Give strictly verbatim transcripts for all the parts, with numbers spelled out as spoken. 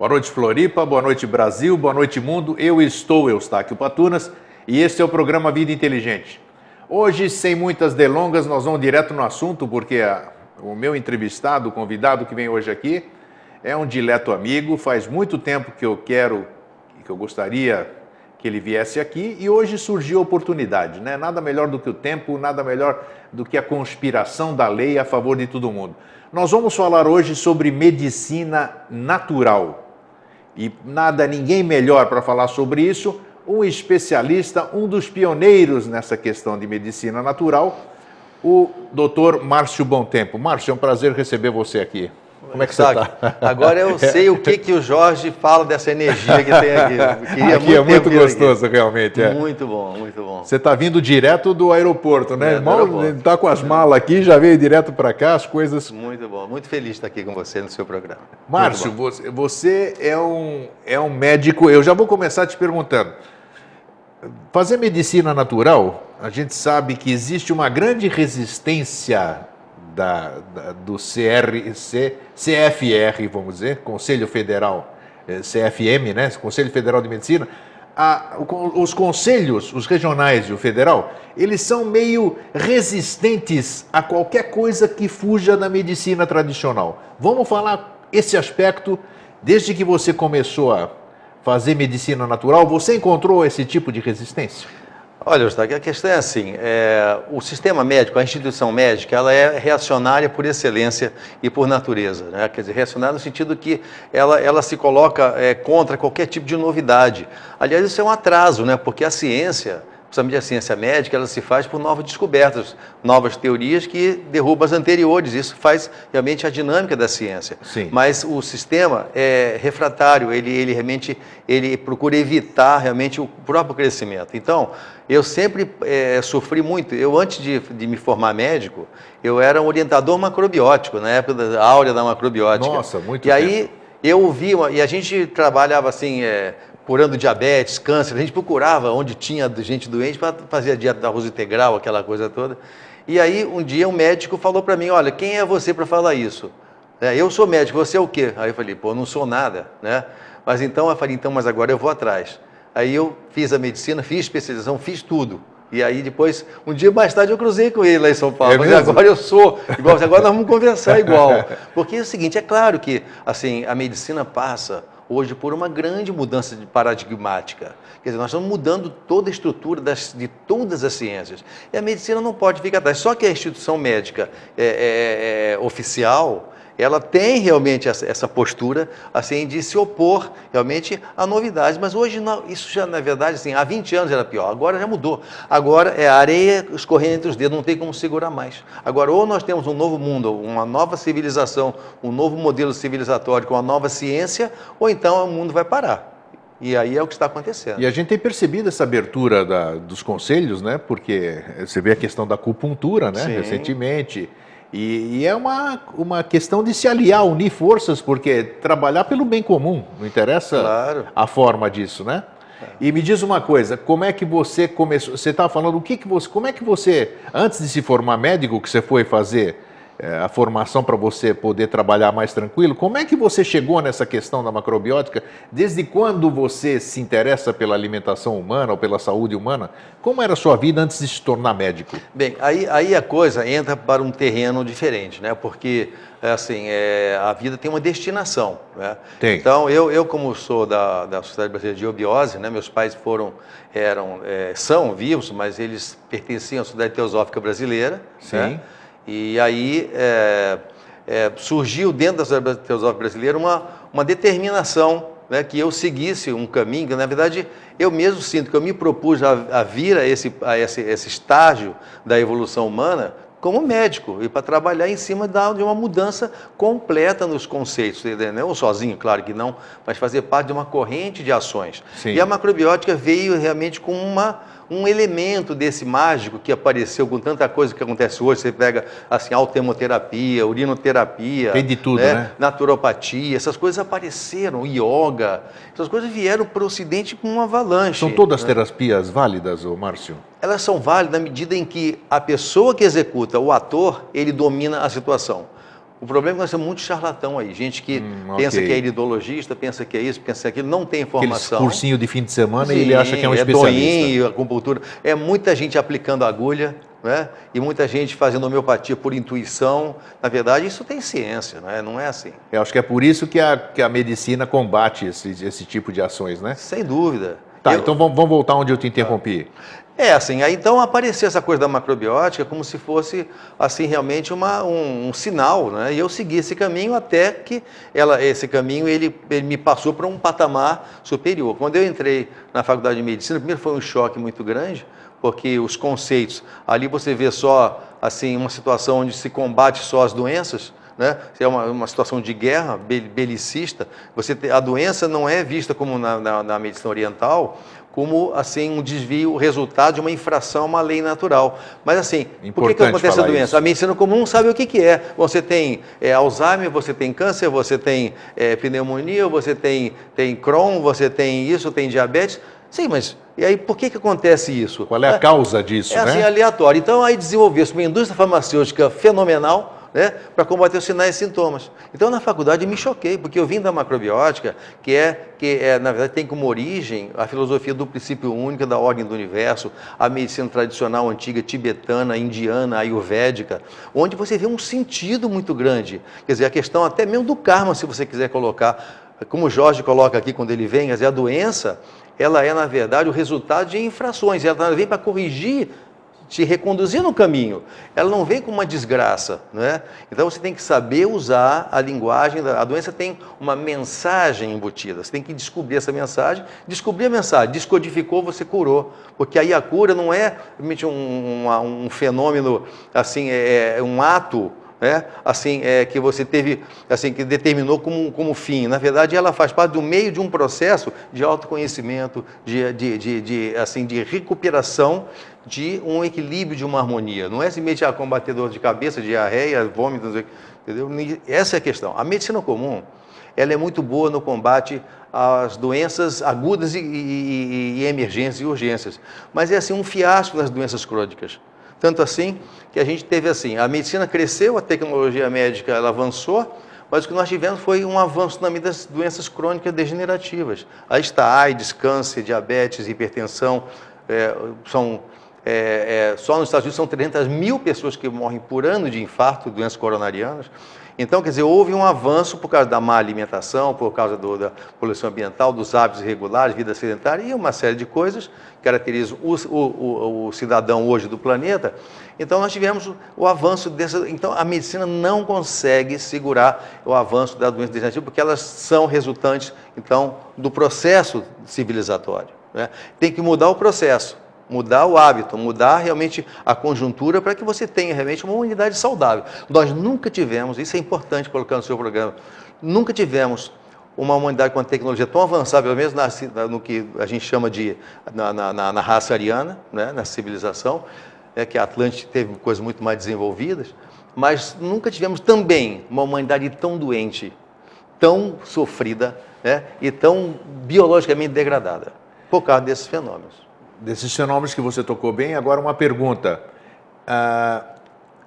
Boa noite, Floripa. Boa noite, Brasil. Boa noite, mundo. Eu estou, Eustáquio Patounas, e este é o programa Vida Inteligente. Hoje, sem muitas delongas, nós vamos direto no assunto, porque a, o meu entrevistado, o convidado que vem hoje aqui, é um dileto amigo. Faz muito tempo que eu quero, que eu gostaria que ele viesse aqui, e hoje surgiu a oportunidade, né? Nada melhor do que o tempo, nada melhor do que a conspiração da lei a favor de todo mundo. Nós vamos falar hoje sobre medicina natural. E nada, ninguém melhor para falar sobre isso, um especialista, um dos pioneiros nessa questão de medicina natural, o doutor Marcio Bontempo. Marcio, é um prazer receber você aqui. Como é que você está? Agora eu sei o que, que o Jorge fala dessa energia que tem aqui. Queria aqui muito é muito gostoso, aqui. realmente. É. Muito bom, muito bom. Você está vindo direto do aeroporto, né? É, mal está com as malas aqui, já veio direto para cá, as coisas... Muito bom, muito feliz de estar aqui com você no seu programa. Márcio, você, você é, um, é um médico... Eu já vou começar te perguntando. Fazer medicina natural, a gente sabe que existe uma grande resistência... Da, da, do C R C, C F R, vamos dizer, Conselho Federal, C F M, né? Conselho Federal de Medicina, a, os conselhos, os regionais e o federal, eles são meio resistentes a qualquer coisa que fuja da medicina tradicional. Vamos falar esse aspecto, desde que você começou a fazer medicina natural, você encontrou esse tipo de resistência? Olha, Eustáquio, a questão é assim, é, o sistema médico, a instituição médica, ela é reacionária por excelência e por natureza, né? Quer dizer, reacionária no sentido que ela, ela se coloca é, contra qualquer tipo de novidade. Aliás, isso é um atraso, né? Porque a ciência, principalmente a ciência médica, ela se faz por novas descobertas, novas teorias que derrubam as anteriores. Isso faz realmente a dinâmica da ciência. Sim. Mas o sistema é refratário, ele, ele realmente ele procura evitar realmente o próprio crescimento. Então, eu sempre é, sofri muito. Eu, antes de, de me formar médico, eu era um orientador macrobiótico, na época da áurea da macrobiótica. Nossa, muito E tempo. Aí eu ouvi, uma, e a gente trabalhava assim... É, curando diabetes, câncer, a gente procurava onde tinha gente doente para fazer a dieta de arroz integral, aquela coisa toda. E aí um dia um médico falou para mim, olha, quem é você para falar isso? É, eu sou médico, você é o quê? Aí eu falei, pô, não sou nada, né? Mas então eu falei, então, mas agora eu vou atrás. Aí eu fiz a medicina, fiz especialização, fiz tudo. E aí depois, um dia mais tarde eu cruzei com ele lá em São Paulo, é mas agora eu sou igual, agora nós vamos conversar igual. Porque é o seguinte, é claro que assim, a medicina passa... hoje por uma grande mudança de paradigmática. Quer dizer, nós estamos mudando toda a estrutura das, de todas as ciências. E a medicina não pode ficar atrás. Só que a instituição médica é, é, é, oficial, ela tem realmente essa, essa postura assim, de se opor realmente à novidade. Mas hoje, não, isso já, na verdade, assim, há vinte anos era pior. Agora já mudou. Agora é a areia escorrendo entre os dedos, não tem como segurar mais. Agora, ou nós temos um novo mundo, uma nova civilização, um novo modelo civilizatório, uma nova ciência, ou então o mundo vai parar. E aí é o que está acontecendo. E a gente tem percebido essa abertura da, dos conselhos, né? Porque você vê a questão da acupuntura, né? Sim. Recentemente... E, e é uma, uma questão de se aliar, unir forças, porque trabalhar pelo bem comum, não interessa claro. a forma disso, né? Claro. E me diz uma coisa, como é que você começou, você estava falando, o que que você, como é que você, antes de se formar médico, que você foi fazer é, a formação para você poder trabalhar mais tranquilo, como é que você chegou nessa questão da macrobiótica? Desde quando você se interessa pela alimentação humana ou pela saúde humana? Como era a sua vida antes de se tornar médico? Bem, aí, aí a coisa entra para um terreno diferente, né? Porque assim, é, a vida tem uma destinação, né? Tem. Então, eu, eu como sou da, da Sociedade Brasileira de Iobiose, né? Meus pais foram, eram, é, são vivos, mas eles pertenciam à Sociedade Teosófica Brasileira. Sim. Né? E aí é, é, surgiu dentro da Sociedade Teosófica Brasileira uma, uma determinação, né, que eu seguisse um caminho, que na verdade eu mesmo sinto que eu me propus a, a vir a esse, a esse, esse estágio da evolução humana como médico e para trabalhar em cima da, de uma mudança completa nos conceitos, não sozinho, claro que não, mas fazer parte de uma corrente de ações. Sim. E a macrobiótica veio realmente com uma... um elemento desse mágico que apareceu com tanta coisa que acontece hoje, você pega assim, autoemoterapia, urinoterapia, tem de tudo, né? Né? Naturopatia, essas coisas apareceram, yoga, essas coisas vieram para o Ocidente com uma avalanche. São todas, né? Terapias válidas, ô Márcio? Elas são válidas na medida em que a pessoa que executa, o ator, ele domina a situação. O problema é que nós temos muito charlatão aí, gente que hum, pensa okay. que é iridologista, pensa que é isso, pensa que é aquilo, não tem informação. Aqueles cursinho de fim de semana, sim, e ele acha que é um é especialista. Doinho, acupuntura. É muita gente aplicando agulha, né? E muita gente fazendo homeopatia por intuição. Na verdade, isso tem ciência, né? Não é assim. Eu acho que é por isso que a, que a medicina combate esse, esse tipo de ações, né? Sem dúvida. Tá, eu... então vamos, vamos voltar onde eu te interrompi. É, assim, aí então apareceu essa coisa da macrobiótica como se fosse, assim, realmente uma, um, um sinal, né? E eu segui esse caminho até que ela, esse caminho ele, ele me passou para um patamar superior. Quando eu entrei na faculdade de medicina, primeiro foi um choque muito grande, porque os conceitos, ali você vê só, assim, uma situação onde se combate só as doenças, né? É uma, uma situação de guerra belicista. Você te, a doença não é vista como na, na, na medicina oriental, como assim um desvio, o resultado de uma infração a uma lei natural. Mas assim, importante, por que, que acontece a doença? Isso. A medicina comum sabe o que, que é. Você tem é, Alzheimer, você tem câncer, você tem é, pneumonia, você tem, tem Crohn, você tem isso, tem diabetes. Sim, mas e aí por que, que acontece isso? Qual é a é, causa disso? É assim, né? Aleatório. Então aí desenvolveu-se uma indústria farmacêutica fenomenal, né, para combater os sinais e sintomas. Então, na faculdade, eu me choquei, porque eu vim da macrobiótica, que, é, que é, na verdade, tem como origem a filosofia do princípio único, da ordem do universo, a medicina tradicional antiga, tibetana, indiana, ayurvédica, onde você vê um sentido muito grande. Quer dizer, a questão até mesmo do karma, se você quiser colocar, como o Jorge coloca aqui quando ele vem, quer dizer, a doença, ela é, na verdade, o resultado de infrações. Ela vem para corrigir, te reconduzir no caminho, ela não vem com uma desgraça, né? Então você tem que saber usar a linguagem, a doença tem uma mensagem embutida, você tem que descobrir essa mensagem, descobrir a mensagem, descodificou, você curou, porque aí a cura não é realmente um, um, um fenômeno, assim, é um ato, né? Assim, é, que você teve, assim, que determinou como, como fim. Na verdade, ela faz parte do meio de um processo de autoconhecimento, de, de, de, de, assim, de recuperação, de um equilíbrio, de uma harmonia. Não é simplesmente a combater dor de cabeça, diarreia, vômito, entendeu? Essa é a questão. A medicina comum, ela é muito boa no combate às doenças agudas e, e, e emergências e urgências. Mas é assim um fiasco nas doenças crônicas. Tanto assim que a gente teve assim, a medicina cresceu, a tecnologia médica ela avançou, mas o que nós tivemos foi um avanço na medida das doenças crônicas degenerativas. Aí está AIDS, câncer, diabetes, hipertensão, é, são, é, é, só nos Estados Unidos são trezentas mil pessoas que morrem por ano de infarto, doenças coronarianas. Então, quer dizer, houve um avanço por causa da má alimentação, por causa do, da poluição ambiental, dos hábitos irregulares, vida sedentária e uma série de coisas que caracterizam o, o, o, o cidadão hoje do planeta. Então, nós tivemos o avanço dessa... Então, a medicina não consegue segurar o avanço da doença degenerativa porque elas são resultantes, então, do processo civilizatório, né? Tem que mudar o processo, mudar o hábito, mudar realmente a conjuntura para que você tenha realmente uma unidade saudável. Nós nunca tivemos, isso é importante colocar no seu programa, nunca tivemos uma humanidade com a tecnologia tão avançada, pelo menos na, no que a gente chama de, na, na, na raça ariana, né, na civilização, é que a Atlântida teve coisas muito mais desenvolvidas, mas nunca tivemos também uma humanidade tão doente, tão sofrida, né, e tão biologicamente degradada, por causa desses fenômenos. Desses fenômenos que você tocou bem, agora uma pergunta. Ah,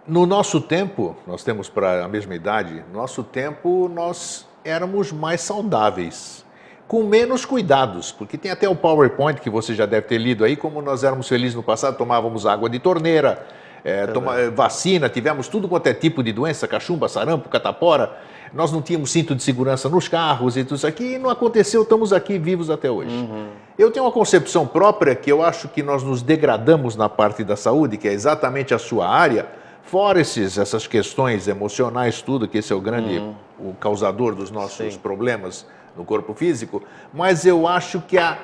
no nosso tempo, nós temos para a mesma idade, nosso tempo nós éramos mais saudáveis, com menos cuidados, porque tem até o PowerPoint que você já deve ter lido aí, como nós éramos felizes no passado, tomávamos água de torneira, é, toma, vacina, tivemos tudo quanto é tipo de doença, cachumba, sarampo, catapora, nós não tínhamos cinto de segurança nos carros e tudo isso aqui, e não aconteceu, estamos aqui vivos até hoje. Uhum. Eu tenho uma concepção própria que eu acho que nós nos degradamos na parte da saúde, que é exatamente a sua área, fora esses, essas questões emocionais, tudo, que esse é o grande uhum. o causador dos nossos Sim. problemas no corpo físico, mas eu acho que a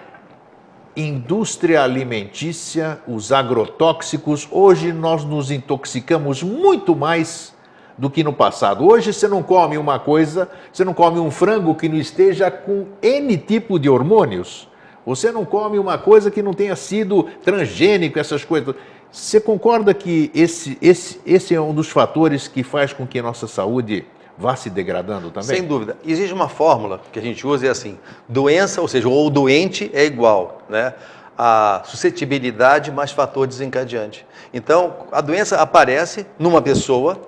indústria alimentícia, os agrotóxicos, hoje nós nos intoxicamos muito mais do que no passado. Hoje você não come uma coisa, você não come um frango que não esteja com N tipo de hormônios, você não come uma coisa que não tenha sido transgênico, essas coisas. Você concorda que esse, esse, esse é um dos fatores que faz com que a nossa saúde vá se degradando também? Sem dúvida. Existe uma fórmula que a gente usa, é assim, doença, ou seja, ou doente é igual, né, a suscetibilidade mais fator desencadeante. Então, a doença aparece numa pessoa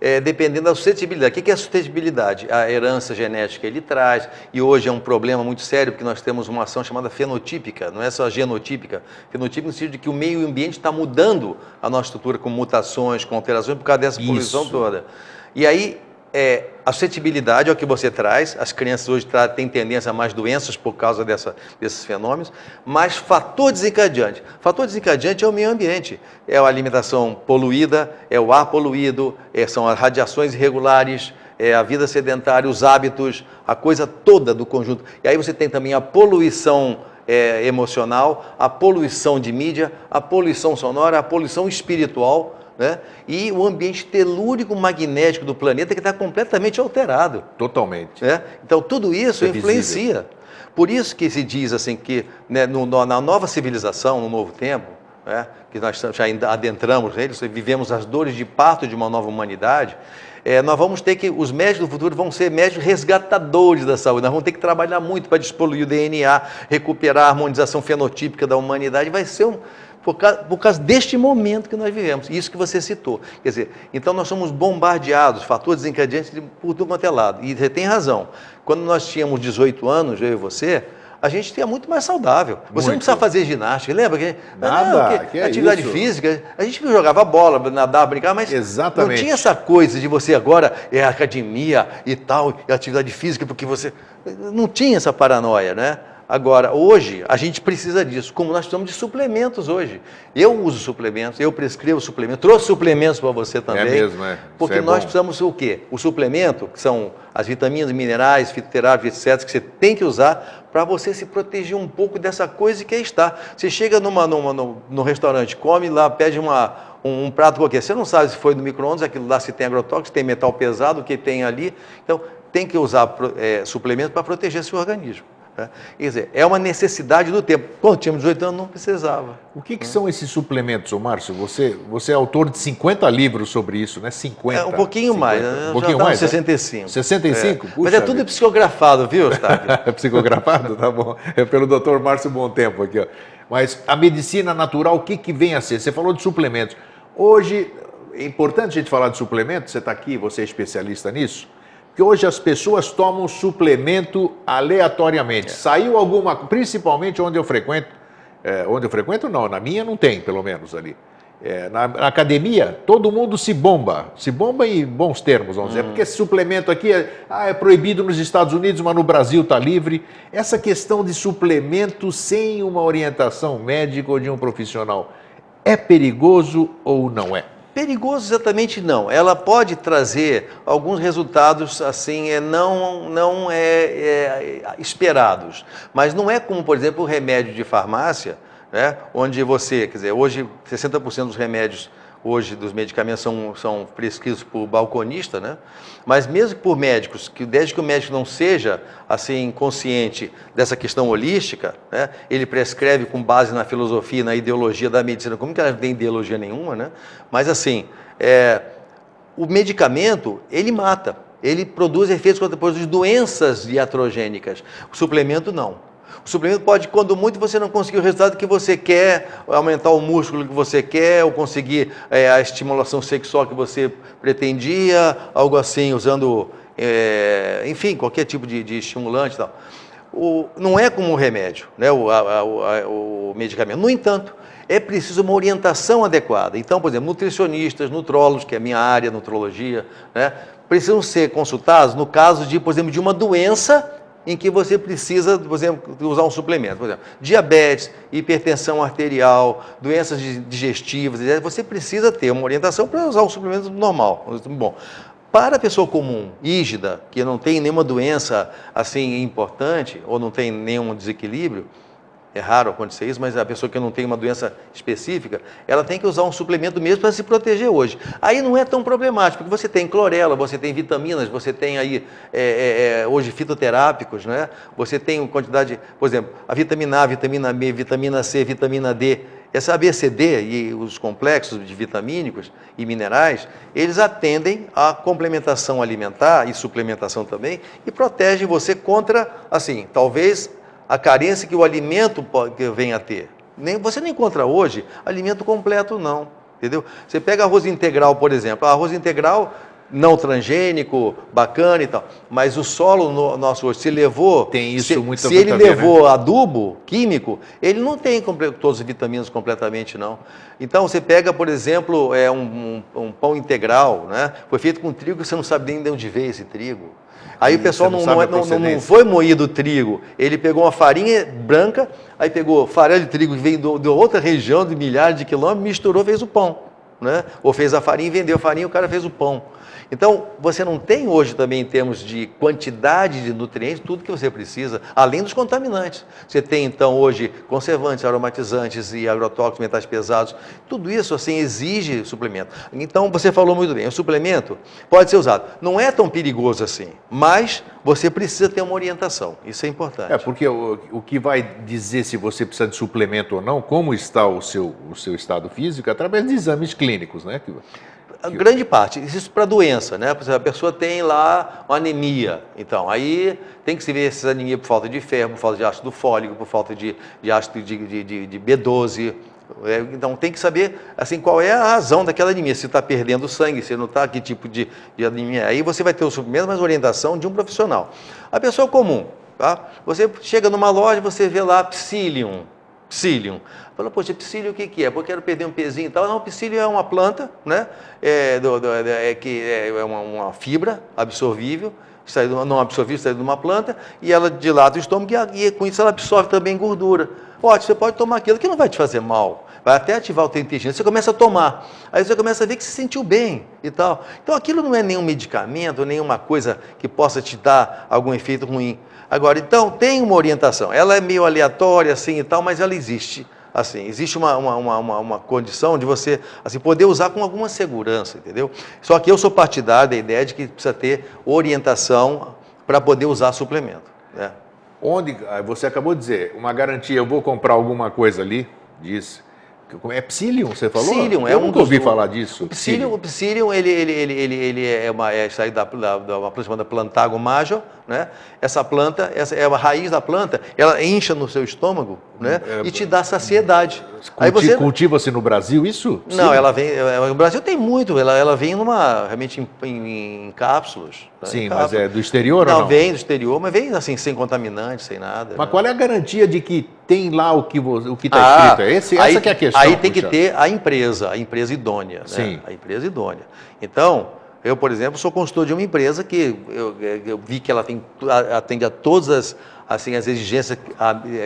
é, dependendo da suscetibilidade. O que é a suscetibilidade? A herança genética ele traz, e hoje é um problema muito sério, porque nós temos uma ação chamada fenotípica, não é só genotípica. Fenotípica no sentido de que o meio ambiente está mudando a nossa estrutura com mutações, com alterações, por causa dessa poluição toda. E aí, é, a suscetibilidade é o que você traz, as crianças hoje têm tendência a mais doenças por causa dessa, desses fenômenos, mas fator desencadeante. Fator desencadeante é o meio ambiente, é a alimentação poluída, é o ar poluído, é, são as radiações irregulares, é a vida sedentária, os hábitos, a coisa toda do conjunto. E aí você tem também a poluição é, emocional, a poluição de mídia, a poluição sonora, a poluição espiritual, né? E o ambiente telúrico magnético do planeta que está completamente alterado. Totalmente. Né? Então, tudo isso influencia. Por isso que se diz assim que, né, no, na nova civilização, no novo tempo, né, que nós já adentramos nele, vivemos as dores de parto de uma nova humanidade, é, nós vamos ter que, os médicos do futuro vão ser médicos resgatadores da saúde, nós vamos ter que trabalhar muito para despoluir o D N A, recuperar a harmonização fenotípica da humanidade, vai ser um... Por causa, por causa deste momento que nós vivemos, isso que você citou. Quer dizer, então nós somos bombardeados, fatores desencadeantes por tudo quanto é lado. E você tem razão. Quando nós tínhamos dezoito anos, eu e você, a gente tinha muito mais saudável. Você muito. Não precisava fazer ginástica, lembra? Que, Nada, não, que é atividade isso? física, a gente jogava bola, nadava, brincava, mas Exatamente. não tinha essa coisa de você agora, é academia e tal, é atividade física, porque você... Não tinha essa paranoia, né? Agora, hoje, a gente precisa disso, como nós precisamos de suplementos hoje. Eu uso suplementos, eu prescrevo suplementos, trouxe suplementos para você também. É mesmo, é. Porque é nós bom. precisamos o quê? O suplemento, que são as vitaminas, minerais, fitoterápicos, etcétera, que você tem que usar para você se proteger um pouco dessa coisa que é estar. Você chega numa, numa, no, no restaurante, come lá, pede uma... Um, um prato qualquer, você não sabe se foi no micro-ondas, aquilo lá, se tem agrotóxico, se tem metal pesado, o que tem ali. Então, tem que usar é, suplementos para proteger seu organismo. Né? Quer dizer, é uma necessidade do tempo. Quando tínhamos dezoito anos, não precisava. O que, que né? são esses suplementos, Márcio? Você, você é autor de cinquenta livros sobre isso, né? cinquenta. É, um pouquinho cinquenta, mais, né? Um pouquinho mais, sessenta e cinco. É? sessenta e cinco? É. Mas é tudo psicografado, viu, Eustáquio? Psicografado? Tá bom. É pelo doutor Márcio Bontempo aqui, ó. Mas a medicina natural, o que, que vem a ser? Você falou de suplementos. Hoje, é importante a gente falar de suplementos, você está aqui, você é especialista nisso, porque hoje as pessoas tomam suplemento aleatoriamente. É. Saiu alguma, principalmente onde eu frequento, é, onde eu frequento não, na minha não tem, pelo menos ali. É, na, na academia, todo mundo se bomba, se bomba em bons termos, vamos hum. dizer, porque esse suplemento aqui é, ah, é proibido nos Estados Unidos, mas no Brasil está livre. Essa questão de suplemento sem uma orientação médica ou de um profissional, é perigoso ou não é? Perigoso exatamente não. Ela pode trazer alguns resultados assim não, não é, é, esperados, mas não é como, por exemplo, o remédio de farmácia, né? Onde você, quer dizer, hoje sessenta por cento dos remédios, hoje dos medicamentos são, são prescritos por balconista, né? Mas mesmo por médicos, que desde que o médico não seja assim consciente dessa questão holística, né? Ele prescreve com base na filosofia, na ideologia da medicina, como que ela não tem ideologia nenhuma, né? Mas assim, é, o medicamento, ele mata, ele produz efeitos contrapostos, doenças iatrogênicas, o suplemento não. O suplemento pode, quando muito, você não conseguir o resultado que você quer, aumentar o músculo que você quer, ou conseguir é, a estimulação sexual que você pretendia, algo assim, usando, é, enfim, qualquer tipo de, de estimulante e tal. O, não é como um remédio, né, o, a, a, o medicamento. No entanto, é preciso uma orientação adequada. Então, por exemplo, nutricionistas, nutrólogos, que é a minha área, nutrologia, né, precisam ser consultados no caso de, por exemplo, de uma doença em que você precisa, por exemplo, usar um suplemento, por exemplo, diabetes, hipertensão arterial, doenças digestivas, você precisa ter uma orientação para usar um suplemento normal. Bom, para a pessoa comum, rígida, que não tem nenhuma doença assim importante ou não tem nenhum desequilíbrio, é raro acontecer isso, mas a pessoa que não tem uma doença específica, ela tem que usar um suplemento mesmo para se proteger hoje. Aí não é tão problemático, porque você tem clorela, você tem vitaminas, você tem aí, é, é, hoje, fitoterápicos, né? Você tem quantidade, por exemplo, a vitamina A, vitamina B, vitamina C, vitamina D, essa A B C D e os complexos de vitamínicos e minerais, eles atendem à complementação alimentar e suplementação também e protegem você contra, assim, talvez... a carência que o alimento vem a ter. Nem, você não encontra hoje alimento completo, não. Entendeu? Você pega arroz integral, por exemplo. Arroz integral não transgênico, bacana e tal, mas o solo no nosso hoje, se levou, tem isso se, muito se ele levou, né, adubo químico, ele não tem todas as vitaminas completamente, não. Então você pega, por exemplo, é, um, um, um pão integral, né? Foi feito com trigo, você não sabe nem de onde veio esse trigo. Aí e o pessoal não, não, não, não foi moído o trigo, ele pegou uma farinha branca, aí pegou farinha de trigo que veio de outra região, de milhares de quilômetros, misturou, fez o pão, né? Ou fez a farinha e vendeu a farinha, o cara fez o pão. Então, você não tem hoje também, em termos de quantidade de nutrientes, tudo que você precisa, além dos contaminantes. Você tem, então, hoje, conservantes, aromatizantes e agrotóxicos, metais pesados. Tudo isso, assim, exige suplemento. Então, você falou muito bem, o suplemento pode ser usado. Não é tão perigoso assim, mas você precisa ter uma orientação. Isso é importante. É, porque o, o que vai dizer se você precisa de suplemento ou não, como está o seu, o seu estado físico, através de exames clínicos, né? A grande parte, isso para doença, né? Por exemplo, a pessoa tem lá uma anemia, então, aí tem que se ver se essa anemia por falta de ferro, por falta de ácido fólico, por falta de, de ácido de, de, de, de B doze, então tem que saber, assim, qual é a razão daquela anemia, se está perdendo sangue, se não está, que tipo de, de anemia, aí você vai ter o suplemento, mas orientação de um profissional. A pessoa comum, tá? Você chega numa loja, você vê lá psyllium, psyllium. Fala, poxa, psyllium o que, que é? Porque eu quero perder um pezinho e tal. Não, psyllium é uma planta, né? É, do, do, é, que é uma, uma fibra absorvível, sai do, não absorvível, sai de uma planta, e ela dilata o estômago e, e com isso ela absorve também gordura. Ótimo, você pode tomar aquilo que não vai te fazer mal, vai até ativar o teu intestino. Você começa a tomar, aí você começa a ver que se sentiu bem e tal. Então aquilo não é nenhum medicamento, nenhuma coisa que possa te dar algum efeito ruim. Agora, então, tem uma orientação. Ela é meio aleatória, assim, e tal, mas ela existe. Assim, existe uma, uma, uma, uma condição de você, assim, poder usar com alguma segurança, entendeu? Só que eu sou partidário da ideia de que precisa ter orientação para poder usar suplemento, né? Onde, você acabou de dizer, uma garantia, eu vou comprar alguma coisa ali, disse... É psyllium, você falou? Psyllium, eu é nunca um ouvi do... falar disso. O psyllium, o psyllium ele, ele, ele, ele, ele é uma é extraído da, da, da uma planta chamada Plantago major, né? Essa planta, essa é uma raiz da planta, ela incha no seu estômago, né? É, e te dá saciedade. Culti, Aí você... Cultiva-se no Brasil isso? Psyllium? Não, ela vem. O Brasil tem muito, ela, ela vem numa realmente em, em, em cápsulas. Tá? Sim, em cápsulas. Mas é do exterior não, ou não? Vem do exterior, mas vem assim, sem contaminante, sem nada. Mas né? Qual é a garantia de que tem lá o que o que está ah, escrito? É esse, aí, essa que é a questão. Aí tem que ter a empresa, a empresa idônea. Sim. Né? A empresa idônea. Então, eu, por exemplo, sou consultor de uma empresa que eu, eu vi que ela tem, atende a todas as, assim, as exigências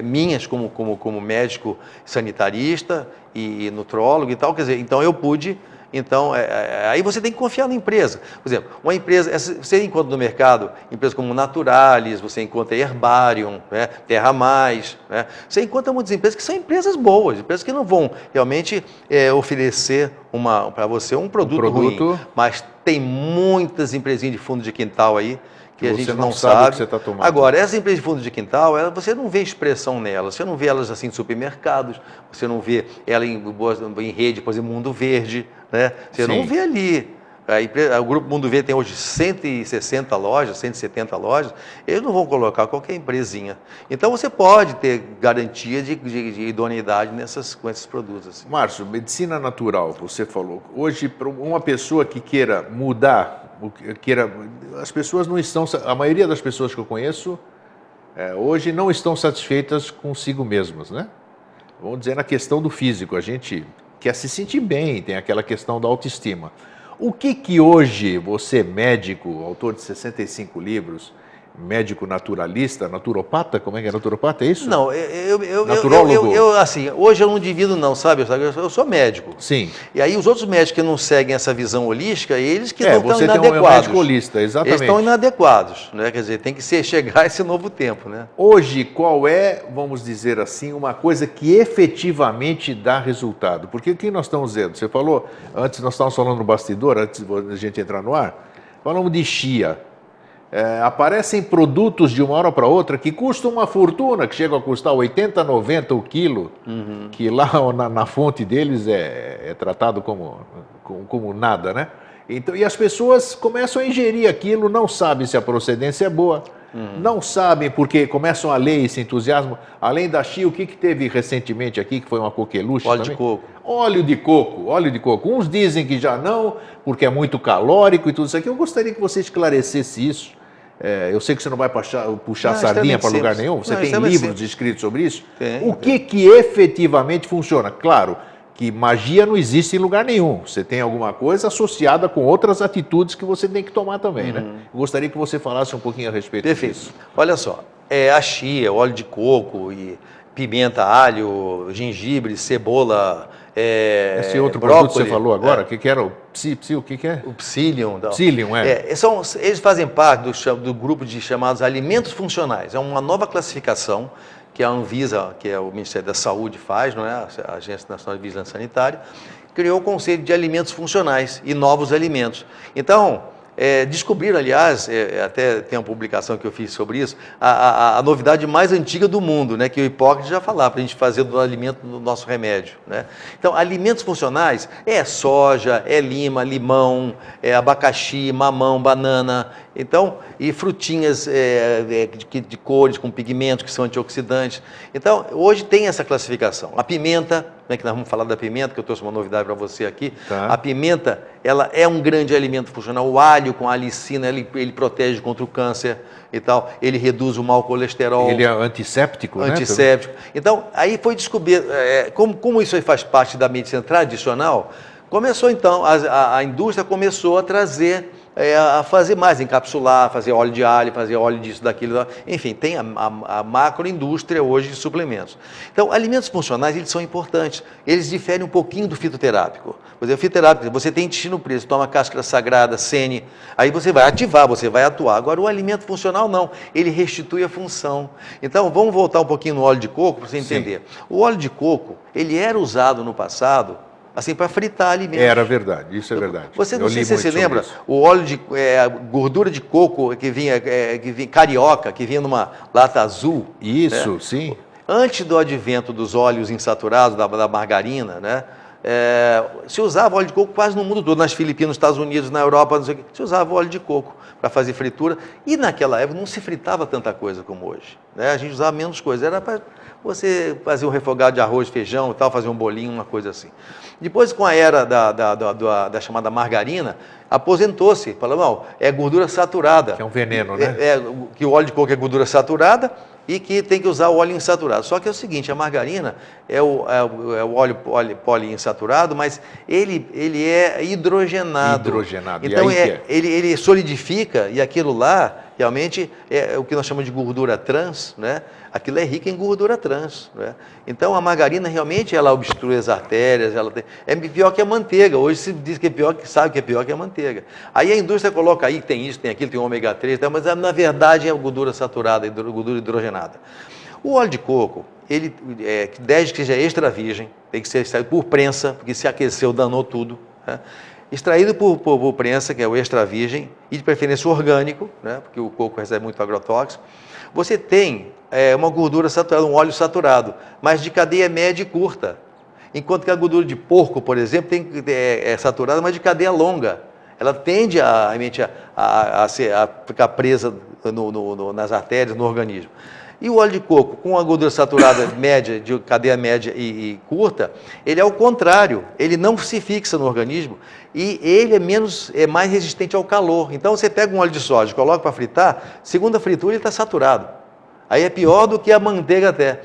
minhas como, como, como médico sanitarista e nutrólogo e tal. Quer dizer, então eu pude... Então, é, é, aí você tem que confiar na empresa. Por exemplo, uma empresa, você encontra no mercado empresas como Naturalis, você encontra Herbarium, né, Terra Mais, né, você encontra muitas empresas que são empresas boas, empresas que não vão realmente é, oferecer para você um produto, um produto ruim. Mas tem muitas empresinhas de fundo de quintal aí, que, que a gente não, não sabe, sabe. O que você tá tomando. Agora, essas empresas de fundo de quintal, ela, você não vê expressão nelas, você não vê elas assim em supermercados, você não vê ela em, em rede, por exemplo, Mundo Verde, né? Você Sim. não vê ali. A empresa, o Grupo Mundo Verde tem hoje cento e sessenta lojas, cento e setenta lojas, eles não vão colocar qualquer empresinha. Então você pode ter garantia de, de, de idoneidade nessas, com esses produtos. Assim. Márcio, medicina natural, você falou. Hoje, para uma pessoa que queira mudar, queira, as pessoas não estão, a maioria das pessoas que eu conheço, é, hoje não estão satisfeitas consigo mesmas, né? Vamos dizer, na questão do físico, a gente quer se sentir bem, tem aquela questão da autoestima. O que que hoje você, médico, autor de sessenta e cinco livros, médico naturalista, naturopata, como é que é? Naturopata, é isso? Não, eu... eu Naturólogo? Eu, eu, eu, eu, assim, hoje eu não divido não, sabe? Eu sou médico. Sim. E aí os outros médicos que não seguem essa visão holística, eles que é, não estão inadequados. É, você tem um médico holista, exatamente. Eles estão inadequados, né? Quer dizer, tem que ser, chegar a esse novo tempo, né? Hoje, qual é, vamos dizer assim, uma coisa que efetivamente dá resultado? Porque o que nós estamos dizendo? Você falou, antes nós estávamos falando no bastidor, antes da gente entrar no ar, falamos de chia. É, aparecem produtos de uma hora para outra que custam uma fortuna, que chegam a custar oitenta, noventa o quilo, uhum. que lá na, na fonte deles é, é tratado como, como, como nada, né? Então, e as pessoas começam a ingerir aquilo, não sabem se a procedência é boa, uhum. não sabem porque começam a ler esse entusiasmo. Além da chia, o que, que teve recentemente aqui, que foi uma coqueluche? Óleo também? de coco. Óleo de coco, óleo de coco. Uns dizem que já não, porque é muito calórico e tudo isso aqui. Eu gostaria que você esclarecesse isso. É, eu sei que você não vai puxar, puxar não, sardinha para lugar nenhum, você não, tem livros simples. escritos sobre isso. Tem, o que, que efetivamente funciona? Claro que magia não existe em lugar nenhum. Você tem alguma coisa associada com outras atitudes que você tem que tomar também, uhum. né? Eu gostaria que você falasse um pouquinho a respeito Perfeito. disso. Olha só, é, a chia, óleo de coco, e pimenta, alho, gengibre, cebola... É, Esse outro brócolis, produto que você falou agora, o é, que, que era o psi, psi, o que, que é? O psyllium. Não. Psyllium, é. é são, eles fazem parte do, do grupo de chamados alimentos funcionais. É uma nova classificação que a Anvisa, que é o Ministério da Saúde faz, não é? A Agência Nacional de Vigilância Sanitária, criou o conceito de alimentos funcionais e novos alimentos. Então, é, descobriram, aliás, é, até tem uma publicação que eu fiz sobre isso, a, a, a novidade mais antiga do mundo, né, que o Hipócrates já falava, para a gente fazer do alimento do nosso remédio. Né? Então, alimentos funcionais é soja, é lima, limão, é abacaxi, mamão, banana, então, e frutinhas é, de, de cores, com pigmentos que são antioxidantes. Então, hoje tem essa classificação. A pimenta, né, que nós vamos falar da pimenta, que eu trouxe uma novidade para você aqui. Tá. A pimenta, ela é um grande alimento funcional. O alho com a alicina, ele, ele protege contra o câncer e tal. Ele reduz o mau colesterol. Ele é antisséptico, Antisséptico. Né? Então, aí foi descobrir, é, como, como isso aí faz parte da medicina tradicional, começou então, a, a indústria começou a trazer... É, a fazer mais, encapsular, fazer óleo de alho, fazer óleo disso, daquilo, enfim, tem a, a, a macroindústria hoje de suplementos. Então, alimentos funcionais, eles são importantes, eles diferem um pouquinho do fitoterápico. Por exemplo, fitoterápico, você tem intestino preso, toma cáscara sagrada, sene, aí você vai ativar, você vai atuar. Agora, o alimento funcional não, ele restitui a função. Então, vamos voltar um pouquinho no óleo de coco para você entender. Sim. O óleo de coco, ele era usado no passado, assim, para fritar alimentos. Era verdade, isso é verdade. Você não sei se você se lembra, isso. o óleo de é, gordura de coco que vinha, é, que vinha, carioca, que vinha numa lata azul. Isso, né? Sim. Antes do advento dos óleos insaturados, da, da margarina, né? É, se usava óleo de coco quase no mundo todo, nas Filipinas, nos Estados Unidos, na Europa, não sei o que, se usava óleo de coco para fazer fritura. E naquela época não se fritava tanta coisa como hoje, né? A gente usava menos coisa, era para você fazer um refogado de arroz, feijão e tal, fazer um bolinho, uma coisa assim. Depois, com a era da, da, da, da, da chamada margarina, aposentou-se, falou, não, é gordura saturada. Que é um veneno, né? É, é, que o óleo de coco é gordura saturada, e que tem que usar o óleo insaturado. Só que é o seguinte, a margarina é o, é o, é o óleo poli, poliinsaturado, mas ele, ele é hidrogenado. Hidrogenado, então e aí é, que é? Ele, ele solidifica, e aquilo lá realmente é o que nós chamamos de gordura trans, né? Aquilo é rico em gordura trans, né? Então a margarina realmente ela obstrui as artérias, ela tem... é pior que a manteiga. Hoje se diz que é pior, que sabe que é pior que a manteiga. Aí a indústria coloca aí que tem isso, tem aquilo, tem ômega três, mas na verdade é gordura saturada, gordura hidrogenada. O óleo de coco, ele é, desde que seja extra virgem, tem que ser extraído por prensa, porque se aqueceu danou tudo, né? Extraído por, por, por prensa, que é o extra virgem, e de preferência orgânico, né? Porque o coco recebe muito agrotóxico. Você tem é, uma gordura saturada, um óleo saturado, mas de cadeia média e curta. Enquanto que a gordura de porco, por exemplo, tem, é, é saturada, mas de cadeia longa. Ela tende a, a, a, a, ser, a ficar presa no, no, no, nas artérias, no organismo. E o óleo de coco, com a gordura saturada média, de cadeia média e, e curta, ele é o contrário, ele não se fixa no organismo e ele é, menos, é mais resistente ao calor. Então você pega um óleo de soja, coloca para fritar, segunda fritura ele está saturado. Aí é pior do que a manteiga até.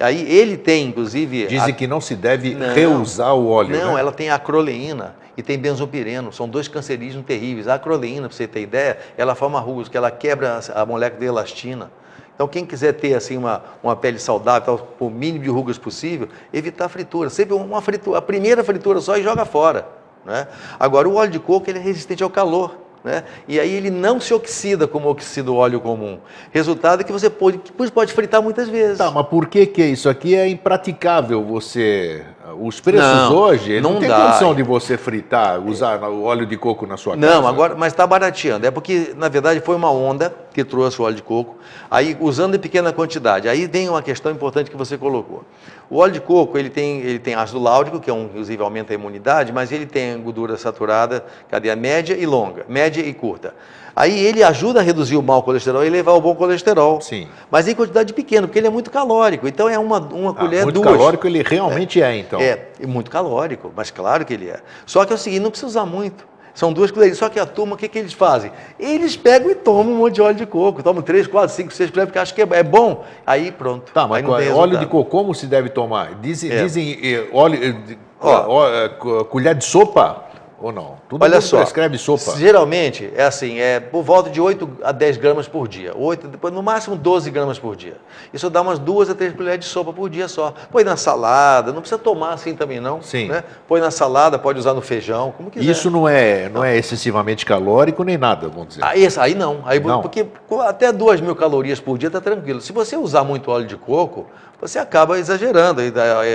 Aí ele tem, inclusive... Dizem a... que não se deve não, reusar o óleo, Não, né? Ela tem acroleína e tem benzopireno, são dois cancerígenos terríveis. A acroleína, para você ter ideia, ela forma rusga, ela quebra a molécula de elastina. Então, quem quiser ter assim, uma, uma pele saudável, tal, o mínimo de rugas possível, evitar a fritura. Sempre uma fritura, a primeira fritura só e joga fora, né? Agora, o óleo de coco ele é resistente ao calor, né? E aí ele não se oxida como oxida o óleo comum. Resultado é que você pode, pode fritar muitas vezes. Tá, mas por que que isso aqui é impraticável você... Os preços não, hoje, não, não tem dá. condição de você fritar, usar é. o óleo de coco na sua casa. Não, agora, mas está barateando. É porque, na verdade, foi uma onda... que trouxe o óleo de coco, aí usando em pequena quantidade. Aí tem uma questão importante que você colocou. O óleo de coco, ele tem, ele tem ácido láurico, que é um, inclusive aumenta a imunidade, mas ele tem gordura saturada, cadeia média e longa, média e curta. Aí ele ajuda a reduzir o mau colesterol e elevar o bom colesterol. Sim. Mas em quantidade pequena, porque ele é muito calórico. Então é uma, uma ah, colher, muito duas. Muito calórico ele realmente é, é então. É, é, muito calórico, mas claro que ele é. Só que é o seguinte, não precisa usar muito. São duas colheres, só que a turma, o que, que eles fazem? Eles pegam e tomam um monte de óleo de coco, tomam três, quatro, cinco, seis colheres, porque acham que é bom, aí pronto. Tá, mas óleo de coco, como se deve tomar? Dizem, é. dizem óleo, ó, colher de sopa ou não? Tudo Olha só, prescreve sopa. Geralmente é assim, é por volta de oito a dez gramas por dia, oito, depois, no máximo doze gramas por dia. Isso dá umas duas a três colheres de sopa por dia só. Põe na salada, não precisa tomar assim também não. Sim. Né? Põe na salada, pode usar no feijão, como quiser. Isso não é, não é excessivamente calórico nem nada, vamos dizer. Aí, aí não, aí não. Porque até duas mil calorias por dia está tranquilo. Se você usar muito óleo de coco, você acaba exagerando,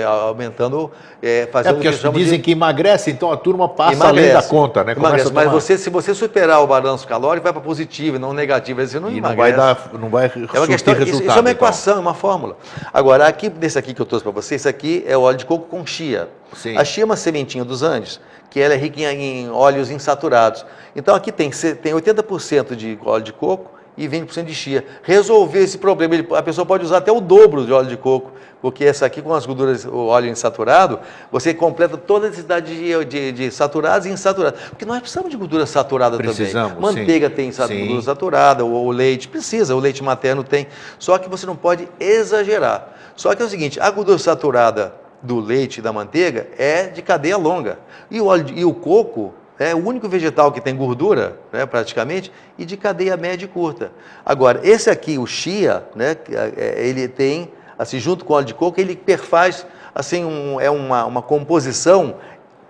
aumentando, é, fazendo é o que chamam de... dizem que emagrece, então a turma passa emagrece, além da conta, né? Emagrece, a tomar... Mas você, se você superar o balanço calórico, vai para positivo e não negativo, você não e emagrece. Não vai dar, não vai surtir é uma questão, resultado. Isso, isso é uma equação, então. É uma fórmula. Agora, aqui, desse aqui que eu trouxe para você, isso aqui é o óleo de coco com chia. Sim. A chia é uma sementinha dos Andes, que ela é rica em, em óleos insaturados. Então aqui tem, tem oitenta por cento de óleo de coco, e vinte por cento de chia. Resolver esse problema, ele, a pessoa pode usar até o dobro de óleo de coco, porque essa aqui com as gorduras, o óleo insaturado, você completa toda a necessidade de, de, de saturados e insaturados. Porque nós precisamos de gordura saturada precisamos, também. Manteiga sim. tem sim. gordura saturada, o, o leite precisa, o leite materno tem. Só que você não pode exagerar. Só que é o seguinte, a gordura saturada do leite e da manteiga é de cadeia longa. E o, óleo de, e o coco... é o único vegetal que tem gordura, né, praticamente, e de cadeia média e curta. Agora, esse aqui, o chia, né, ele tem, assim, junto com o óleo de coco, ele perfaz, assim, um, é uma, uma composição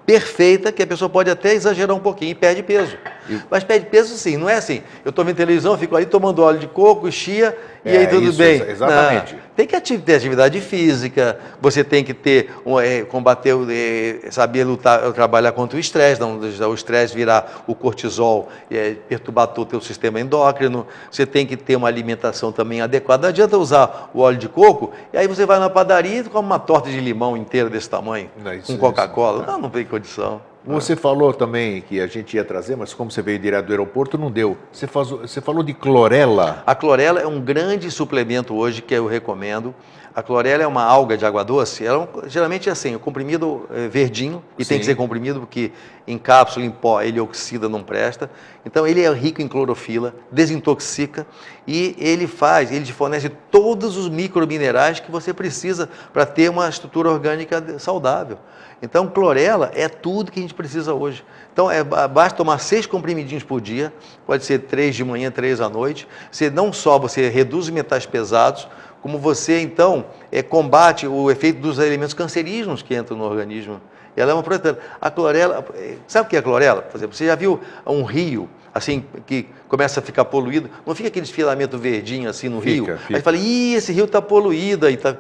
perfeita que a pessoa pode até exagerar um pouquinho e perde peso. E... mas perde peso sim, não é assim, eu estou vendo televisão, fico ali tomando óleo de coco, chia é, e aí tudo isso, bem. Exatamente. Não. Tem que ter atividade física, você tem que ter, um, é, combater, é, saber lutar, trabalhar contra o estresse, não deixar o estresse virar o cortisol, é, perturbar todo o teu sistema endócrino, você tem que ter uma alimentação também adequada, não adianta usar o óleo de coco e aí você vai na padaria e come uma torta de limão inteira desse tamanho, não, isso, com Coca-Cola, não, não tem condição. Você falou também que a gente ia trazer, mas como você veio direto do aeroporto, não deu. Você, faz, você falou de clorela. A clorela é um grande suplemento hoje que eu recomendo. A clorela é uma alga de água doce. Ela é um, geralmente é assim, o comprimido é verdinho, e sim. tem que ser comprimido porque em cápsula, em pó, ele oxida, não presta. Então ele é rico em clorofila, desintoxica e ele faz, ele te fornece todos os microminerais que você precisa para ter uma estrutura orgânica saudável. Então, clorela é tudo que a gente precisa hoje. Então, é, basta tomar seis comprimidinhos por dia, pode ser três de manhã, três à noite. Você, não só você reduz os metais pesados, como você, então, é, combate o efeito dos elementos cancerígenos que entram no organismo. Ela é uma proteína. A clorela, sabe o que é a clorela? Por exemplo, você já viu um rio, assim, que começa a ficar poluído? Não fica aquele filamento verdinho, assim, no fica, rio? Fica. Aí fala, ih, esse rio está poluído, aí está...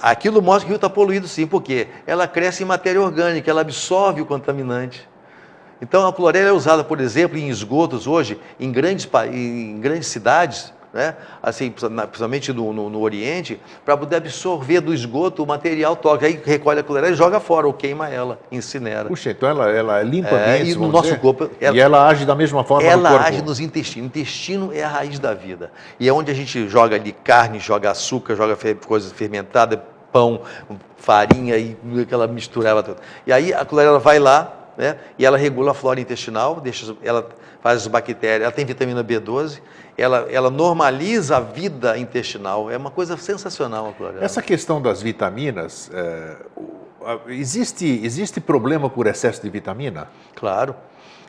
Aquilo mostra que o rio está poluído sim, porque ela cresce em matéria orgânica, ela absorve o contaminante. Então a clorela é usada, por exemplo, em esgotos hoje, em grandes, em grandes cidades, né? Assim, principalmente no, no, no Oriente, para poder absorver do esgoto o material tóxico. Aí recolhe a clorela e joga fora, ou queima ela, incinera. Puxa, então ela, ela limpa é, mesmo, e no nosso corpo. Ela, e ela age da mesma forma no corpo? Ela age nos intestinos. O intestino é a raiz da vida. E é onde a gente joga ali carne, joga açúcar, joga coisa fermentada, pão, farinha e aquela misturava tudo. E aí a clorela vai lá, né? E ela regula a flora intestinal, deixa, ela faz as bactérias, ela tem vitamina B doze, ela, ela normaliza a vida intestinal, é uma coisa sensacional a clorela. Essa questão das vitaminas, é, existe, existe problema por excesso de vitamina? Claro,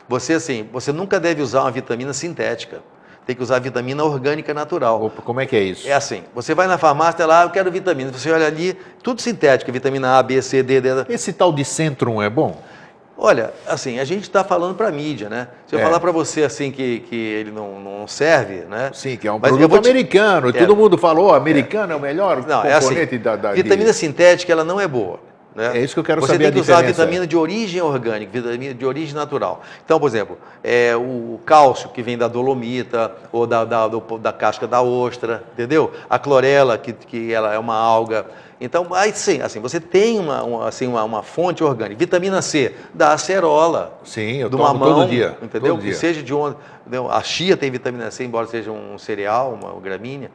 você assim, você nunca deve usar uma vitamina sintética. Tem que usar vitamina orgânica natural. Opa, como é que é isso? É assim, você vai na farmácia, lá, eu quero vitamina, você olha ali, tudo sintético, vitamina A, B, C, D, D. Esse tal de Centrum é bom? Olha, assim, a gente está falando para a mídia, né? Se eu é. falar para você, assim, que, que ele não, não serve, né? Sim, que é um Mas produto te... americano. É. Todo mundo falou, americano é, é o melhor não, componente é assim, da, da... Vitamina de... sintética, ela não é boa. Né? É isso que eu quero você saber a diferença. Você tem que usar vitamina de origem orgânica, vitamina de origem natural. Então, por exemplo, é, o cálcio que vem da dolomita ou da, da, do, da casca da ostra, entendeu? A clorela, que, que ela é uma alga. Então, aí sim, assim, você tem uma, uma, assim, uma, uma fonte orgânica. Vitamina C, da acerola. Sim, eu do tomo mamão, todo dia. Entendeu? Todo dia. Que seja de onde... Entendeu? A chia tem vitamina C, embora seja um cereal, uma gramínea.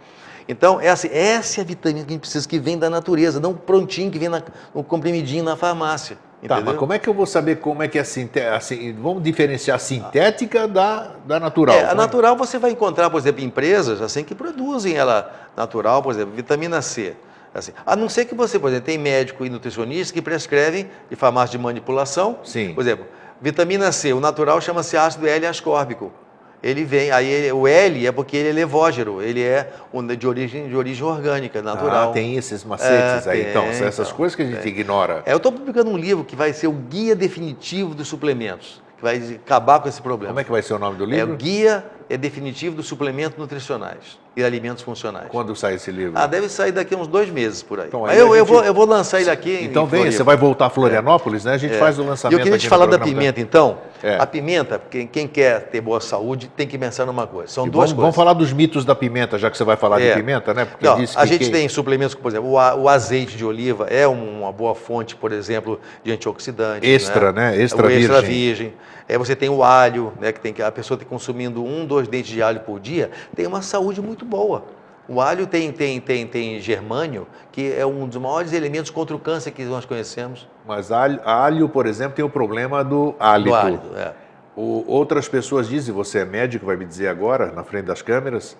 Então, essa, essa é a vitamina que a gente precisa, que vem da natureza, não um prontinho que vem na, um comprimidinho na farmácia. Tá, entendeu? Mas como é que eu vou saber como é que é a sintética? Assim, vamos diferenciar a sintética ah. da, da natural. É, a natural você vai encontrar, por exemplo, empresas assim que produzem ela natural, por exemplo, vitamina C. Assim, a não ser que você, por exemplo, tem médico e nutricionista que prescrevem de farmácia de manipulação. Sim. Por exemplo, vitamina C, o natural chama-se ácido L-ascórbico. Ele vem, aí ele, o L é porque ele é levógero, ele é de origem, de origem orgânica, natural. Ah, tem esses macetes é, aí, tem, então, são essas então, coisas que a gente tem. ignora. É, eu estou publicando um livro que vai ser o guia definitivo dos suplementos, que vai acabar com esse problema. Como é que vai ser o nome do livro? É o Guia é Definitivo dos Suplementos Nutricionais e Alimentos Funcionais. Quando sai esse livro? Ah, deve sair daqui a uns dois meses, por aí. Então, aí Mas eu, gente... eu, vou, eu vou lançar ele aqui em Então vem, você vai voltar a Florianópolis, é. né? A gente é. faz o lançamento. E eu queria te falar da pimenta, então. É. A pimenta, quem, quem quer ter boa saúde, tem que pensar numa coisa. São e duas vamos, coisas. Vamos falar dos mitos da pimenta, já que você vai falar é. de pimenta, né? Porque Não, diz que a gente que... tem suplementos, por exemplo, o, a, o azeite de oliva é uma boa fonte, por exemplo, de antioxidante. Extra, né? né? Extra, o virgem. extra virgem. É, você tem o alho, né? Que tem que a pessoa tem consumindo um, dois dentes de alho por dia, tem uma saúde muito boa. O alho tem, tem, tem, tem germânio, que é um dos maiores elementos contra o câncer que nós conhecemos. Mas alho, alho por exemplo, tem o problema do hálito. Do hálito é. o, outras pessoas dizem, você é médico, vai me dizer agora, na frente das câmeras,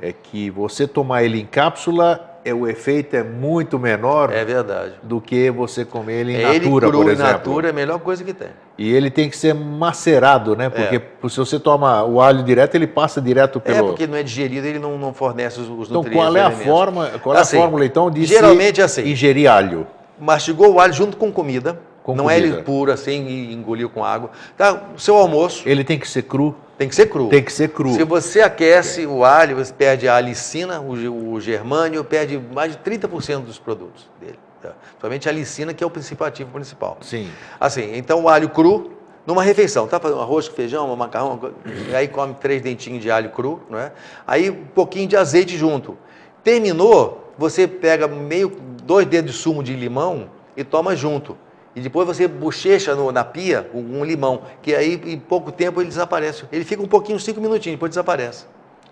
é que você tomar ele em cápsula... É, o efeito é muito menor é verdade. do que você comer ele em ele natura, cru, por exemplo. Ele natura é a melhor coisa que tem. E ele tem que ser macerado, né? Porque é. se você toma o alho direto, ele passa direto pelo... É, porque não é digerido, ele não, não fornece os, os nutrientes. Então, qual é a, forma, qual é a assim, fórmula, então, de geralmente se assim, ingerir alho? Mastigou o alho junto com comida. Com não comida. é ele puro, assim, e engoliu com água. Tá, o seu almoço... Ele tem que ser cru. Tem que ser cru. Tem que ser cru. Se você aquece é. o alho, você perde a alicina, o, o germânio, perde mais de trinta por cento dos produtos dele. Tá? Somente a alicina, que é o principal ativo principal. Sim. Assim, então o alho cru, numa refeição, tá fazendo arroz, feijão, macarrão, aí come três dentinhos de alho cru, não é? Aí um pouquinho de azeite junto. Terminou, você pega meio, dois dedos de sumo de limão e toma junto. E depois você bochecha no, na pia um limão, que aí em pouco tempo ele desaparece. Ele fica um pouquinho, cinco minutinhos, depois desaparece.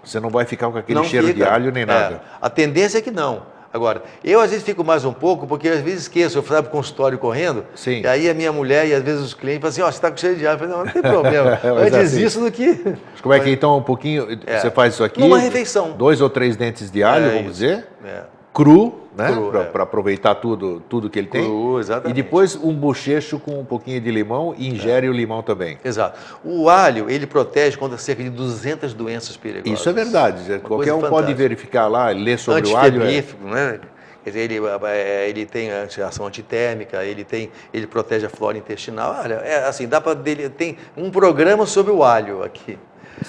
Você não vai ficar com aquele não cheiro fica, de alho nem é, nada. A tendência é que não. Agora, eu às vezes fico mais um pouco, porque às vezes esqueço, eu fui para o consultório correndo, Sim. e aí a minha mulher e às vezes os clientes falam assim, ó, oh, você está com cheiro de alho. Eu falei, não, não tem problema. Antes assim, isso do que... Mas como é que então um pouquinho, é, você faz isso aqui? Numa refeição. Dois ou três dentes de alho, é, vamos isso. dizer, é. cru... Né? Para é. aproveitar tudo, tudo que ele tem. Cru, exatamente. E depois um bochecho com um pouquinho de limão e ingere é. o limão também. Exato. O alho, ele protege contra cerca de duzentas doenças perigosas. Isso é verdade. Uma Qualquer um fantástica. pode verificar lá, ler sobre o alho. Antitemífico, é... né? Quer dizer, ele, ele tem ação antitérmica, ele, tem, ele protege a flora intestinal. Olha, é assim, dá para tem um programa sobre o alho aqui.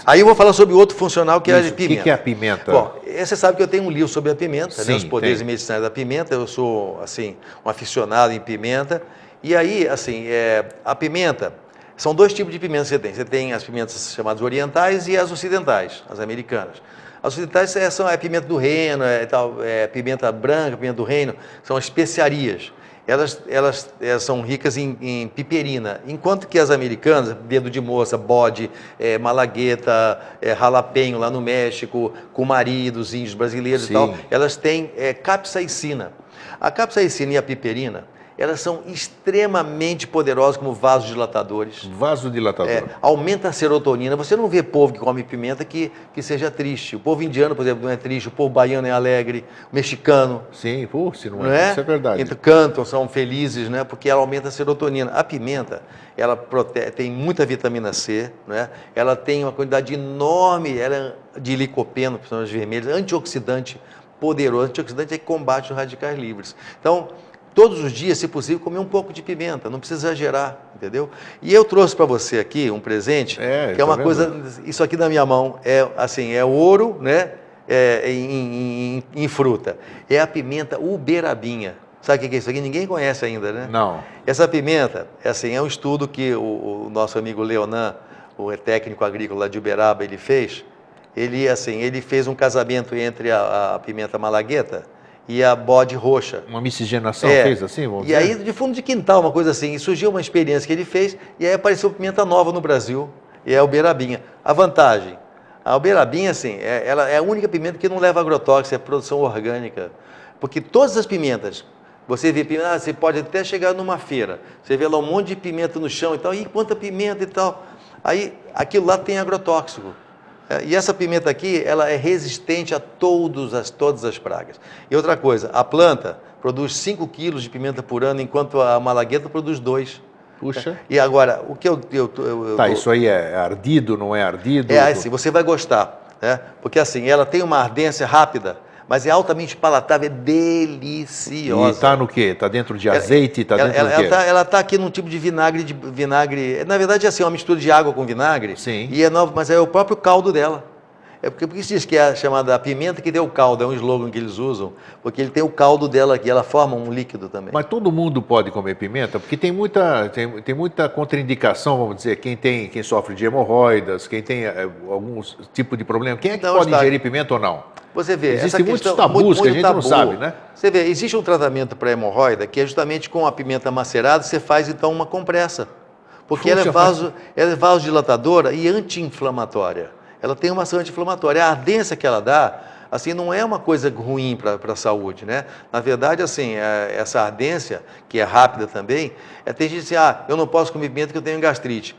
Aí eu vou falar sobre outro funcional, que Isso, é a pimenta. O que, que é a pimenta? Bom, você sabe que eu tenho um livro sobre a pimenta, Sim, né, os poderes medicinais da pimenta. Eu sou, assim, um aficionado em pimenta. E aí, assim, é, a pimenta, são dois tipos de pimenta que você tem. Você tem as pimentas chamadas orientais e as ocidentais, as americanas. As ocidentais são a pimenta do reino, é, tal, é, pimenta branca, pimenta do reino, são especiarias. Elas, elas, elas são ricas em, em piperina, enquanto que as americanas, dedo de moça, bode, é, malagueta, é, jalapeño lá no México, cumari dos índios brasileiros Sim. e tal, elas têm é, capsaicina. A capsaicina e a piperina, elas são extremamente poderosas como vasodilatadores. Vasodilatador. É, aumenta a serotonina. Você não vê povo que come pimenta que, que seja triste. O povo indiano, por exemplo, não é triste. O povo baiano é alegre. O mexicano. Sim, pô, se não, não é, é? Isso é verdade. Então, cantam, são felizes, né? Porque ela aumenta a serotonina. A pimenta, ela protege, tem muita vitamina C, né? Ela tem uma quantidade enorme ela é de licopeno, principalmente vermelhos, antioxidante poderoso. Antioxidante é que combate os radicais livres. Então, todos os dias, se possível, comer um pouco de pimenta, não precisa exagerar, entendeu? E eu trouxe para você aqui um presente, é, que é uma vendo? coisa, isso aqui na minha mão, é assim, é ouro, né, é, em, em, em fruta. É a pimenta Uberabinha. Sabe o que é isso aqui? Ninguém conhece ainda, né? Não. Essa pimenta, assim, é um estudo que o, o nosso amigo Leonan, o técnico agrícola de Uberaba, ele fez. Ele, assim, ele fez um casamento entre a, a pimenta malagueta e a bode roxa. Uma miscigenação é. fez assim? Vamos e dizer? Aí, de fundo de quintal, uma coisa assim. E surgiu uma experiência que ele fez e aí apareceu pimenta nova no Brasil, e é a Uberabinha. A vantagem, a Uberabinha, assim, é, ela é a única pimenta que não leva agrotóxico, é produção orgânica. Porque todas as pimentas... Você vê pimenta, você pode até chegar numa feira, você vê lá um monte de pimenta no chão e tal, e quanta pimenta e tal. Aí, aquilo lá tem agrotóxico. E essa pimenta aqui, ela é resistente a todos as, todas as pragas. E outra coisa, a planta produz cinco quilos de pimenta por ano, enquanto a malagueta produz dois. Puxa. E agora, o que eu... eu, eu, eu tá, eu, isso aí é ardido, não é ardido? É, assim, você vai gostar, né? Porque assim, ela tem uma ardência rápida, mas é altamente palatável, é deliciosa. E está no quê? Está dentro de azeite? Está dentro ela, do ela quê? Tá, ela está aqui num tipo de vinagre, de vinagre... Na verdade, é assim, uma mistura de água com vinagre. Sim. E é novo, mas é o próprio caldo dela. É porque, porque se diz que é a chamada pimenta que deu o caldo, é um slogan que eles usam, porque ele tem o caldo dela aqui, ela forma um líquido também. Mas todo mundo pode comer pimenta? Porque tem muita, tem, tem muita contraindicação, vamos dizer, quem, tem, quem sofre de hemorroidas, quem tem é, algum tipo de problema. Quem é que não, pode está... ingerir pimenta ou não? Você vê, existem muitos tabus muito, muito que a gente tabu. não sabe, né? Você vê, existe um tratamento para hemorroida que é justamente com a pimenta macerada, você faz então uma compressa. Porque Puxa, ela, é vaso, ela é vasodilatadora e anti-inflamatória. Ela tem uma ação anti-inflamatória. A ardência que ela dá, assim, não é uma coisa ruim para a saúde, né? Na verdade, assim, é, essa ardência, que é rápida também, é, tem gente que diz, ah, eu não posso comer pimenta porque eu tenho gastrite.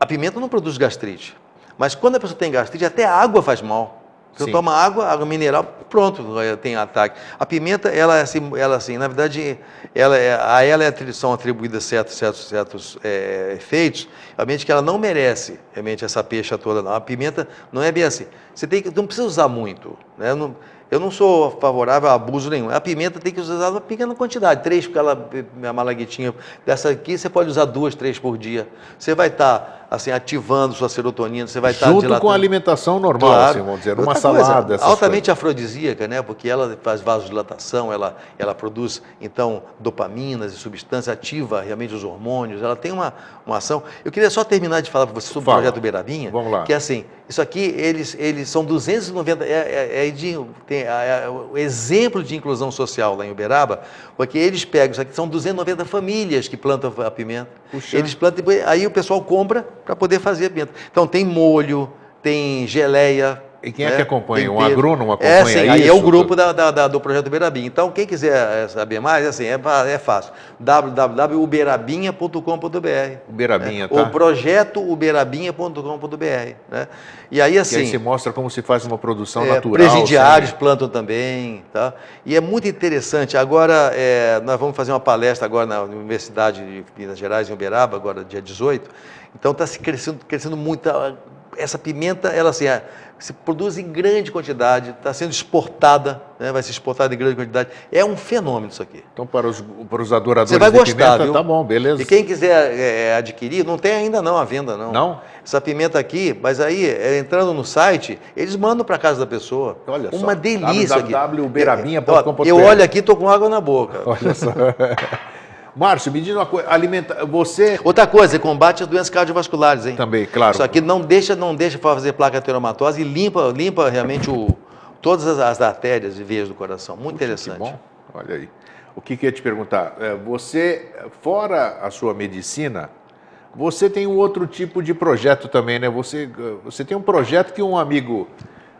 A pimenta não produz gastrite. Mas quando a pessoa tem gastrite, até a água faz mal. Você Sim. toma água, água mineral, pronto, tem ataque. A pimenta, ela assim, ela, assim na verdade, ela, a ela são atribuídas certos, certos, certos é, efeitos, realmente que ela não merece, realmente, essa peixa toda, não. A pimenta não é bem assim. Você tem que, não precisa usar muito, né? Eu não, eu não sou favorável a abuso nenhum. A pimenta tem que usar uma pequena quantidade, três, porque ela, a malaguetinha dessa aqui, você pode usar duas, três por dia. Você vai estar... Tá, assim, ativando sua serotonina, você vai estar dilatando. Junto com a alimentação normal, claro. assim, vamos dizer, uma salada. Coisa, altamente coisas. afrodisíaca, né? Porque ela faz vasodilatação, ela, ela produz, então, dopaminas e substância, ativa realmente os hormônios, ela tem uma, uma ação. Eu queria só terminar de falar para você sobre Fala. o projeto Uberabinha. Vamos lá. Que, assim, isso aqui, eles, eles são duzentos e noventa, é, é, é, de, tem, é, é o exemplo de inclusão social lá em Uberaba, porque eles pegam, isso aqui são duzentas e noventa famílias que plantam a pimenta. Puxa. Eles plantam, aí o pessoal compra para poder fazer pimenta. Então tem molho, tem geleia. E quem né? é que acompanha? Um agrônomo acompanha é, sim, isso? Aí é o grupo da, da, da, do Projeto Uberabinha. Então quem quiser saber mais, assim, é, é fácil. w w w ponto uberabinha ponto com ponto b r Uberabinha, né? tá? O projeto uberabinha ponto com ponto b r né? E aí assim... E aí se mostra como se faz uma produção é, natural. Presidiários assim. plantam também, tá? E é muito interessante. Agora, é, nós vamos fazer uma palestra agora na Universidade de Minas Gerais, em Uberaba, agora dia dezoito. Então está se crescendo, crescendo muito... Essa pimenta, ela assim, é, se produz em grande quantidade, está sendo exportada, né, vai ser exportada em grande quantidade. É um fenômeno isso aqui. Então, para os, para os adoradores Você vai de gostar, pimenta, viu? Tá bom, beleza. E quem quiser é, adquirir, não tem ainda não a venda, não. Não? Essa pimenta aqui, mas aí, é, entrando no site, eles mandam para casa da pessoa. Olha só. Uma delícia aqui. w w w ponto uberabinha ponto com ponto b r Eu olho aqui e estou com água na boca. Olha só. Márcio, me diz uma coisa, alimenta, você... Outra coisa, combate as doenças cardiovasculares, hein? Também, claro. Isso aqui não deixa, não deixa fazer placa ateromatosa e limpa, limpa realmente o, todas as, as artérias e veias do coração. Muito Puxa, interessante. Que bom, olha aí. O que que eu ia te perguntar? Você, fora a sua medicina, você tem um outro tipo de projeto também, né? Você, você tem um projeto que um amigo...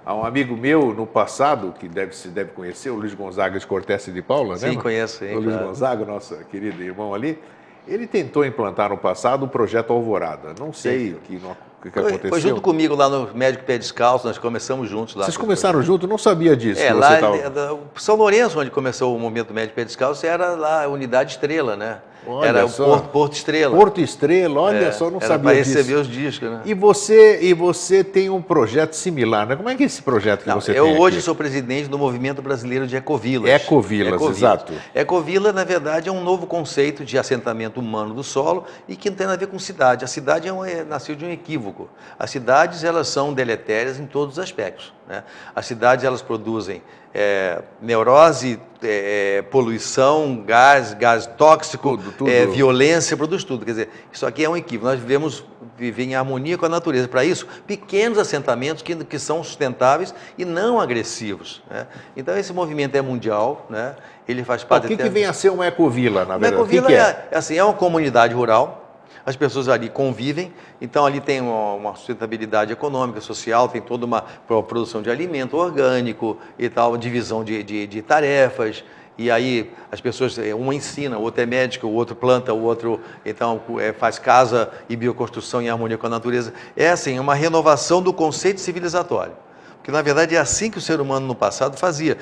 Há um amigo meu, no passado, que deve, se deve conhecer, o Luiz Gonzaga de Cortes de Paula, né? Sim, conheço, hein? O Luiz claro. Gonzaga, nosso querido irmão ali, ele tentou implantar no passado o projeto Alvorada. Não sei o que, que, que aconteceu. Foi junto comigo lá no Médico Pé Descalço, nós começamos juntos lá. Vocês começaram juntos? Não sabia disso. É, lá, tava... São Lourenço, onde começou o movimento do Médico Pé Descalço, era lá a Unidade Estrela, né? Olha era só. o Porto, Porto Estrela. Porto Estrela, olha é, só, não sabia disso. Para receber os discos, né? E você, e você tem um projeto similar, né? Como é que é esse projeto que não, você eu tem Eu hoje aqui? sou presidente do Movimento Brasileiro de Ecovilas. Ecovilas. Ecovilas, exato. Ecovila, na verdade, é um novo conceito de assentamento humano do solo e que não tem nada a ver com cidade. A cidade é um, é, nasceu de um equívoco. As cidades, elas são deletérias em todos os aspectos, né? As cidades, elas produzem é, neurose, é, poluição, gás, gás tóxico, tudo, tudo. É, violência, produz tudo. Quer dizer, isso aqui é um equívoco. Nós vivemos viver em harmonia com a natureza. Para isso, pequenos assentamentos que, que são sustentáveis e não agressivos, né? Então, esse movimento é mundial, né? Ele faz parte... O que, até... que vem a ser uma ecovila, na verdade? Uma ecovila que que é? É, assim, é uma comunidade rural. As pessoas ali convivem, então ali tem uma sustentabilidade econômica, social, tem toda uma produção de alimento orgânico e tal, divisão de, de, de tarefas. E aí as pessoas, um ensina, o outro é médico, o outro planta, o outro então é, faz casa e bioconstrução em harmonia com a natureza. É assim, uma renovação do conceito civilizatório. Porque, na verdade, é assim que o ser humano no passado fazia.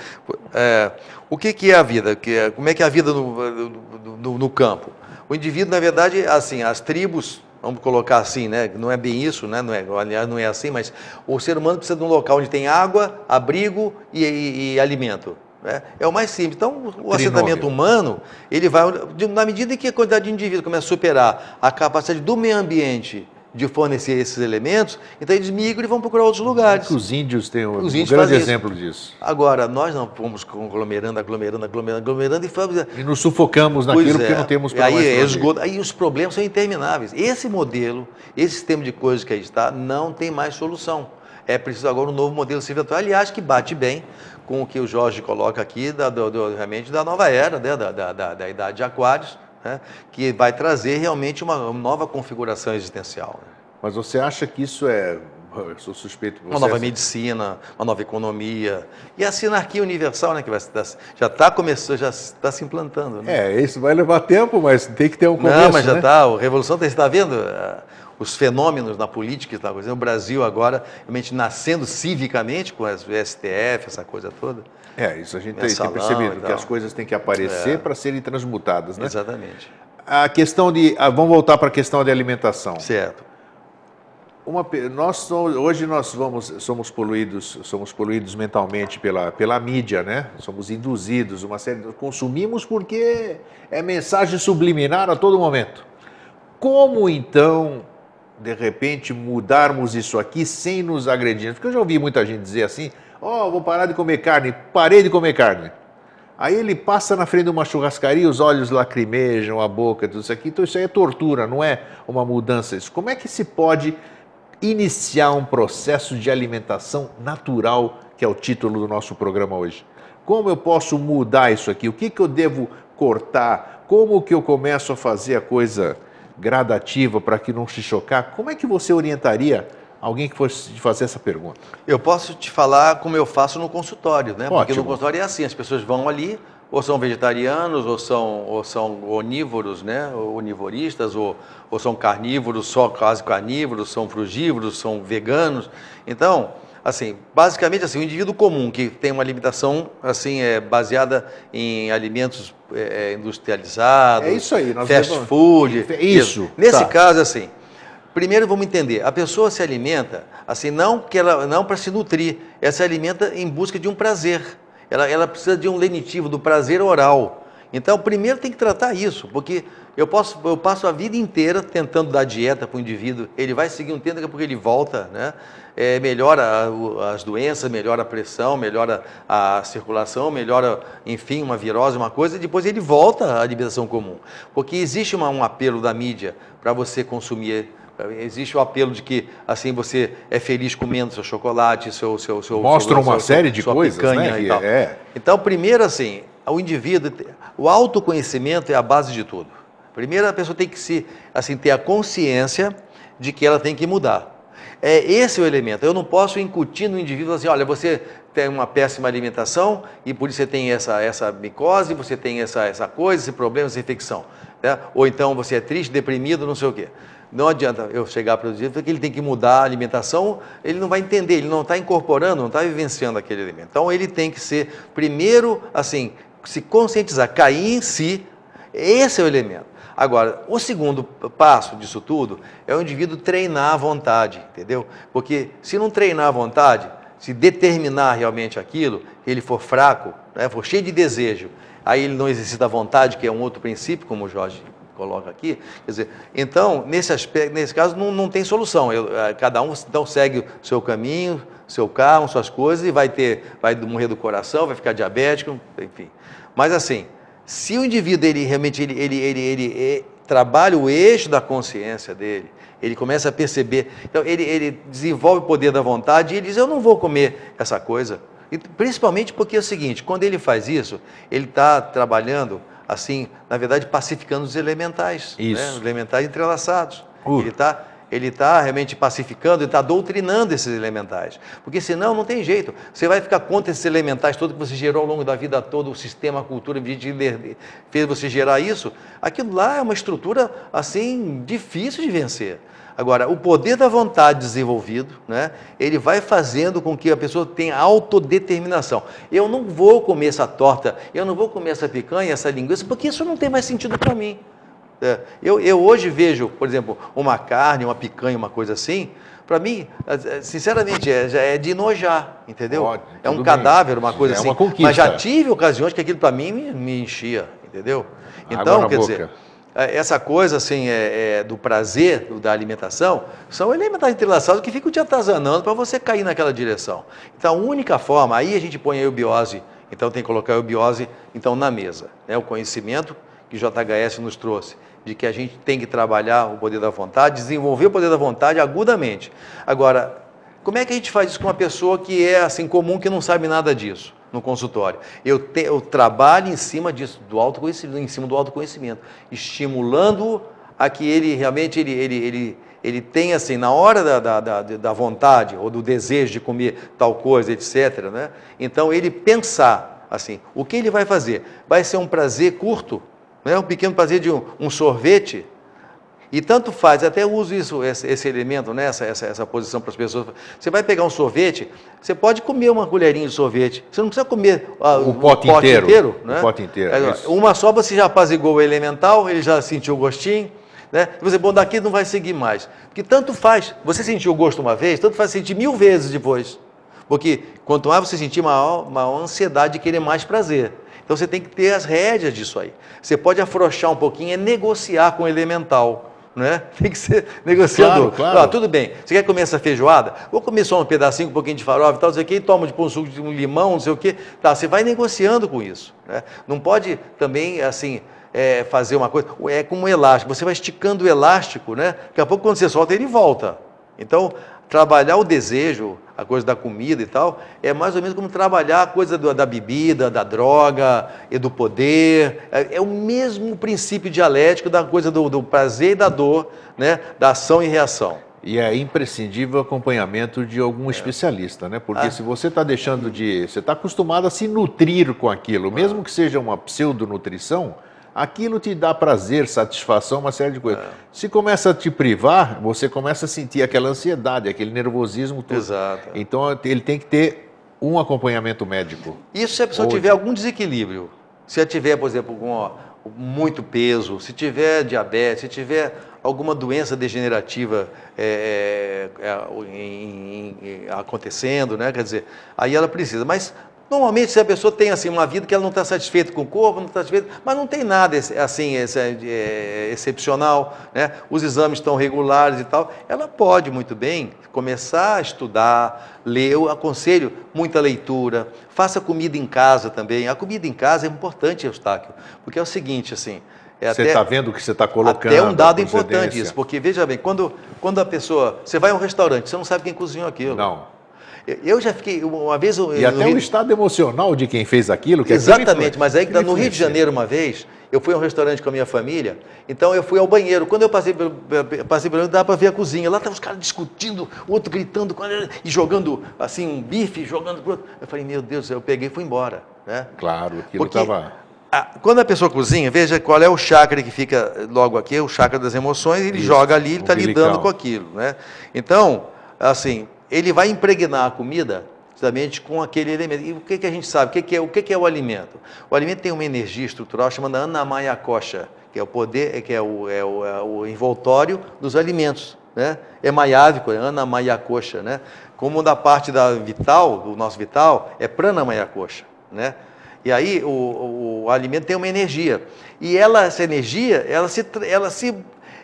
É, o que, que é a vida? Que é, como é que é a vida no, no, no, no campo? O indivíduo, na verdade, assim, as tribos, vamos colocar assim, né? Não é bem isso, né? Não é, aliás, não é assim, mas o ser humano precisa de um local onde tem água, abrigo e, e, e alimento. Né? É o mais simples. Então, o Trinômio. assentamento humano, ele vai, na medida em que a quantidade de indivíduos começa a superar a capacidade do meio ambiente de fornecer esses elementos, então eles migram e vão procurar outros lugares. Os índios têm um, os índios um grande exemplo disso. Agora, nós não fomos conglomerando, aglomerando, aglomerando, aglomerando e fomos... E nos sufocamos naquilo que é. não temos para mais esgoto. Aí os problemas são intermináveis. Esse modelo, esse sistema de coisas que aí está, não tem mais solução. É preciso agora um novo modelo civilizatório, aliás, que bate bem com o que o Jorge coloca aqui, da, do, do, realmente da nova era, né? da, da, da, da idade de Aquários, né, que vai trazer realmente uma nova configuração existencial. Mas você acha que isso é... Eu sou suspeito... Uma nova medicina, uma nova economia. E a sinarquia universal, né, que vai, já está começando, já está se implantando. Né? É, isso vai levar tempo, mas tem que ter um começo. Não, mas já está, né? A revolução está, você está vendo os fenômenos na política, está acontecendo. O Brasil agora realmente nascendo civicamente com o S T F, essa coisa toda. É, isso a gente tem, tem percebido, que as coisas têm que aparecer é. para serem transmutadas, né? Exatamente. A questão de... Vamos voltar para a questão de alimentação. Certo. Uma, nós, hoje nós vamos, somos, poluídos, somos poluídos mentalmente pela, pela mídia, né? Somos induzidos, uma série de, consumimos porque é mensagem subliminar a todo momento. Como então, de repente, mudarmos isso aqui sem nos agredirmos? Porque eu já ouvi muita gente dizer assim, ó, oh, vou parar de comer carne, parei de comer carne. Aí ele passa na frente de uma churrascaria, os olhos lacrimejam, a boca, tudo isso aqui. Então isso aí é tortura, não é uma mudança. Isso. Como é que se pode... iniciar um processo de alimentação natural, que é o título do nosso programa hoje. Como eu posso mudar isso aqui? O que, que eu devo cortar? Como que eu começo a fazer a coisa gradativa para que não se chocar? Como é que você orientaria alguém que fosse fazer essa pergunta? Eu posso te falar como eu faço no consultório, né? Ótimo. Porque no consultório é assim, as pessoas vão ali, ou são vegetarianos, ou são, ou são onívoros, né? Ou onivoristas, ou, ou são carnívoros, só quase carnívoros, são frugívoros, são veganos. Então, assim, basicamente, assim, o indivíduo comum que tem uma alimentação assim, é, baseada em alimentos é, industrializados, é isso aí, nós fast vamos... food. Isso. isso. Nesse tá. caso, assim, primeiro vamos entender, a pessoa se alimenta assim, não, que ela, não para se nutrir, ela se alimenta em busca de um prazer. Ela, ela precisa de um lenitivo, do prazer oral. Então, primeiro tem que tratar isso, porque eu, posso, eu passo a vida inteira tentando dar dieta para o indivíduo, ele vai seguir um tempo, daqui a pouco ele volta, né? É, melhora a, as doenças, melhora a pressão, melhora a circulação, melhora, enfim, uma virose, uma coisa, e depois ele volta à alimentação comum. Porque existe uma, um apelo da mídia para você consumir. Existe o apelo de que assim você é feliz comendo seu chocolate, seu... seu, seu Mostra seu, uma seu, série seu, de sua coisas, né? E tal. É. Então, primeiro assim, o indivíduo, o autoconhecimento é a base de tudo. Primeiro a pessoa tem que se, assim, ter a consciência de que ela tem que mudar. É, esse é o elemento. Eu não posso incutir no indivíduo assim, olha, você tem uma péssima alimentação e por isso você tem essa, essa micose, você tem essa, essa coisa, esse problema, essa infecção. Né? Ou então você é triste, deprimido, não sei o quê. Não adianta eu chegar para o indivíduo, porque ele tem que mudar a alimentação, ele não vai entender, ele não está incorporando, não está vivenciando aquele elemento. Então ele tem que ser, primeiro, assim, se conscientizar, cair em si, esse é o elemento. Agora, o segundo passo disso tudo é o indivíduo treinar à vontade, entendeu? Porque se não treinar à vontade, se determinar realmente aquilo, ele for fraco, né, for cheio de desejo, aí ele não exercita a vontade, que é um outro princípio, como o Jorge coloca aqui, quer dizer, então, nesse aspecto, nesse caso, não, não tem solução. Eu, cada um, então, segue o seu caminho, seu carro, suas coisas, e vai ter, vai morrer do coração, vai ficar diabético, enfim. Mas assim, se o indivíduo ele realmente ele, ele, ele, ele, ele trabalha o eixo da consciência dele, ele começa a perceber, então ele, ele desenvolve o poder da vontade e ele diz, eu não vou comer essa coisa. E principalmente porque é o seguinte, quando ele faz isso, ele está trabalhando, assim, na verdade, pacificando os elementais, isso. Né? Os elementais entrelaçados. Uh. Ele está ele tá realmente pacificando, ele está doutrinando esses elementais. Porque senão não tem jeito. Você vai ficar contra esses elementais todos que você gerou ao longo da vida toda, o sistema, a cultura, fez você gerar isso. Aquilo lá é uma estrutura, assim, difícil de vencer. Agora, o poder da vontade desenvolvido, né, ele vai fazendo com que a pessoa tenha autodeterminação. Eu não vou comer essa torta, eu não vou comer essa picanha, essa linguiça, porque isso não tem mais sentido para mim. É, eu, eu hoje vejo, por exemplo, uma carne, uma picanha, uma coisa assim, para mim, sinceramente, é, já é de enojar, entendeu? Ótimo, é um cadáver, bem. Uma coisa é assim. Uma conquista. Mas já tive ocasiões que aquilo para mim me, me enchia, entendeu? Então, quer boca. dizer... Essa coisa assim, é, é, do prazer, da alimentação, são elementos entrelaçados que ficam te atazanando para você cair naquela direção. Então, a única forma, aí a gente põe a eubiose, então tem que colocar a eubiose então, na mesa. Né? O conhecimento que o J H S nos trouxe, de que a gente tem que trabalhar o poder da vontade, desenvolver o poder da vontade agudamente. Agora, como é que a gente faz isso com uma pessoa que é assim comum, que não sabe nada disso? No consultório. Eu, te, eu trabalho em cima disso, do autoconhecimento, em cima do autoconhecimento, estimulando-o a que ele realmente ele, ele, ele, ele tenha, assim, na hora da, da, da vontade ou do desejo de comer tal coisa, etcétera, né? Então, ele pensar, assim, o que ele vai fazer? Vai ser um prazer curto, né? Um pequeno prazer de um, um sorvete. E tanto faz, até uso isso, esse, esse elemento, né? essa, essa, essa posição para as pessoas. Você vai pegar um sorvete, você pode comer uma colherinha de sorvete. Você não precisa comer ah, o um pote, pote inteiro. inteiro né? O pote inteiro. É, uma só você já apazigou o elemental, ele já sentiu o gostinho. Né? E você, bom, daqui não vai seguir mais. Porque tanto faz, você sentiu o gosto uma vez, tanto faz sentir mil vezes depois. Porque quanto mais você sentir, maior, maior ansiedade de querer mais prazer. Então você tem que ter as rédeas disso aí. Você pode afrouxar um pouquinho, é negociar com o elemental. Né? Tem que ser negociador. Claro, claro. Ah, tudo bem, você quer comer essa feijoada? Vou comer só um pedacinho, um pouquinho de farofa e tal, não sei o que, toma de pão, suco de um limão, não sei o que. Tá, você vai negociando com isso. Né? Não pode também, assim, é, fazer uma coisa. É como um elástico, você vai esticando o elástico, né? Daqui a pouco, quando você solta, ele volta. Então, trabalhar o desejo, a coisa da comida e tal, é mais ou menos como trabalhar a coisa do, da bebida, da droga e do poder. É, é o mesmo princípio dialético da coisa do, do prazer e da dor, né? Da ação e reação. E é imprescindível o acompanhamento de algum é. especialista, né? Porque ah. se você está deixando de... Você está acostumado a se nutrir com aquilo, ah. mesmo que seja uma pseudonutrição, aquilo te dá prazer, satisfação, uma série de coisas. É. Se começa a te privar, você começa a sentir aquela ansiedade, aquele nervosismo todo. Exato. Então, ele tem que ter um acompanhamento médico. Isso se a pessoa Hoje. tiver algum desequilíbrio. Se ela tiver, por exemplo, com, ó, muito peso, se tiver diabetes, se tiver alguma doença degenerativa é, é, em, em, acontecendo, né? Quer dizer, aí ela precisa. Mas... Normalmente, se a pessoa tem assim, uma vida que ela não está satisfeita com o corpo, não está satisfeita, mas não tem nada assim, excepcional, né? Os exames estão regulares e tal, ela pode muito bem começar a estudar, ler. Eu aconselho muita leitura, faça comida em casa também. A comida em casa é importante, Eustáquio, porque é o seguinte, assim... É você está vendo o que você está colocando. É um dado importante isso, porque veja bem, quando, quando a pessoa... Você vai a um restaurante, você não sabe quem cozinhou aquilo. Não. Eu já fiquei, uma vez... Eu, e até Rio... o estado emocional de quem fez aquilo. Que Exatamente, é mas aí no Rio de Janeiro, uma vez, eu fui a um restaurante com a minha família, então eu fui ao banheiro. Quando eu passei pelo banheiro, dava para ver a cozinha. Lá estavam os caras discutindo, o outro gritando, e jogando assim um bife, jogando pro outro. Eu falei, meu Deus, eu peguei e fui embora. Né? Claro, aquilo estava... Quando a pessoa cozinha, veja qual é o chakra que fica logo aqui, o chakra das emoções, ele Isso, joga ali, ele está lidando com aquilo. Né? Então, assim... Ele vai impregnar a comida justamente com aquele elemento. E o que, que a gente sabe? O, que, que, é, o que, que é o alimento? O alimento tem uma energia estrutural chamada anamaya kosha, que é o poder, que é o, é o, é o envoltório dos alimentos. Né? É maiávico, é anamaya kosha, né? Como da parte da vital, do nosso vital, é pranamaya kosha, né? E aí o, o, o alimento tem uma energia. E ela, essa energia, ela, se, ela, se,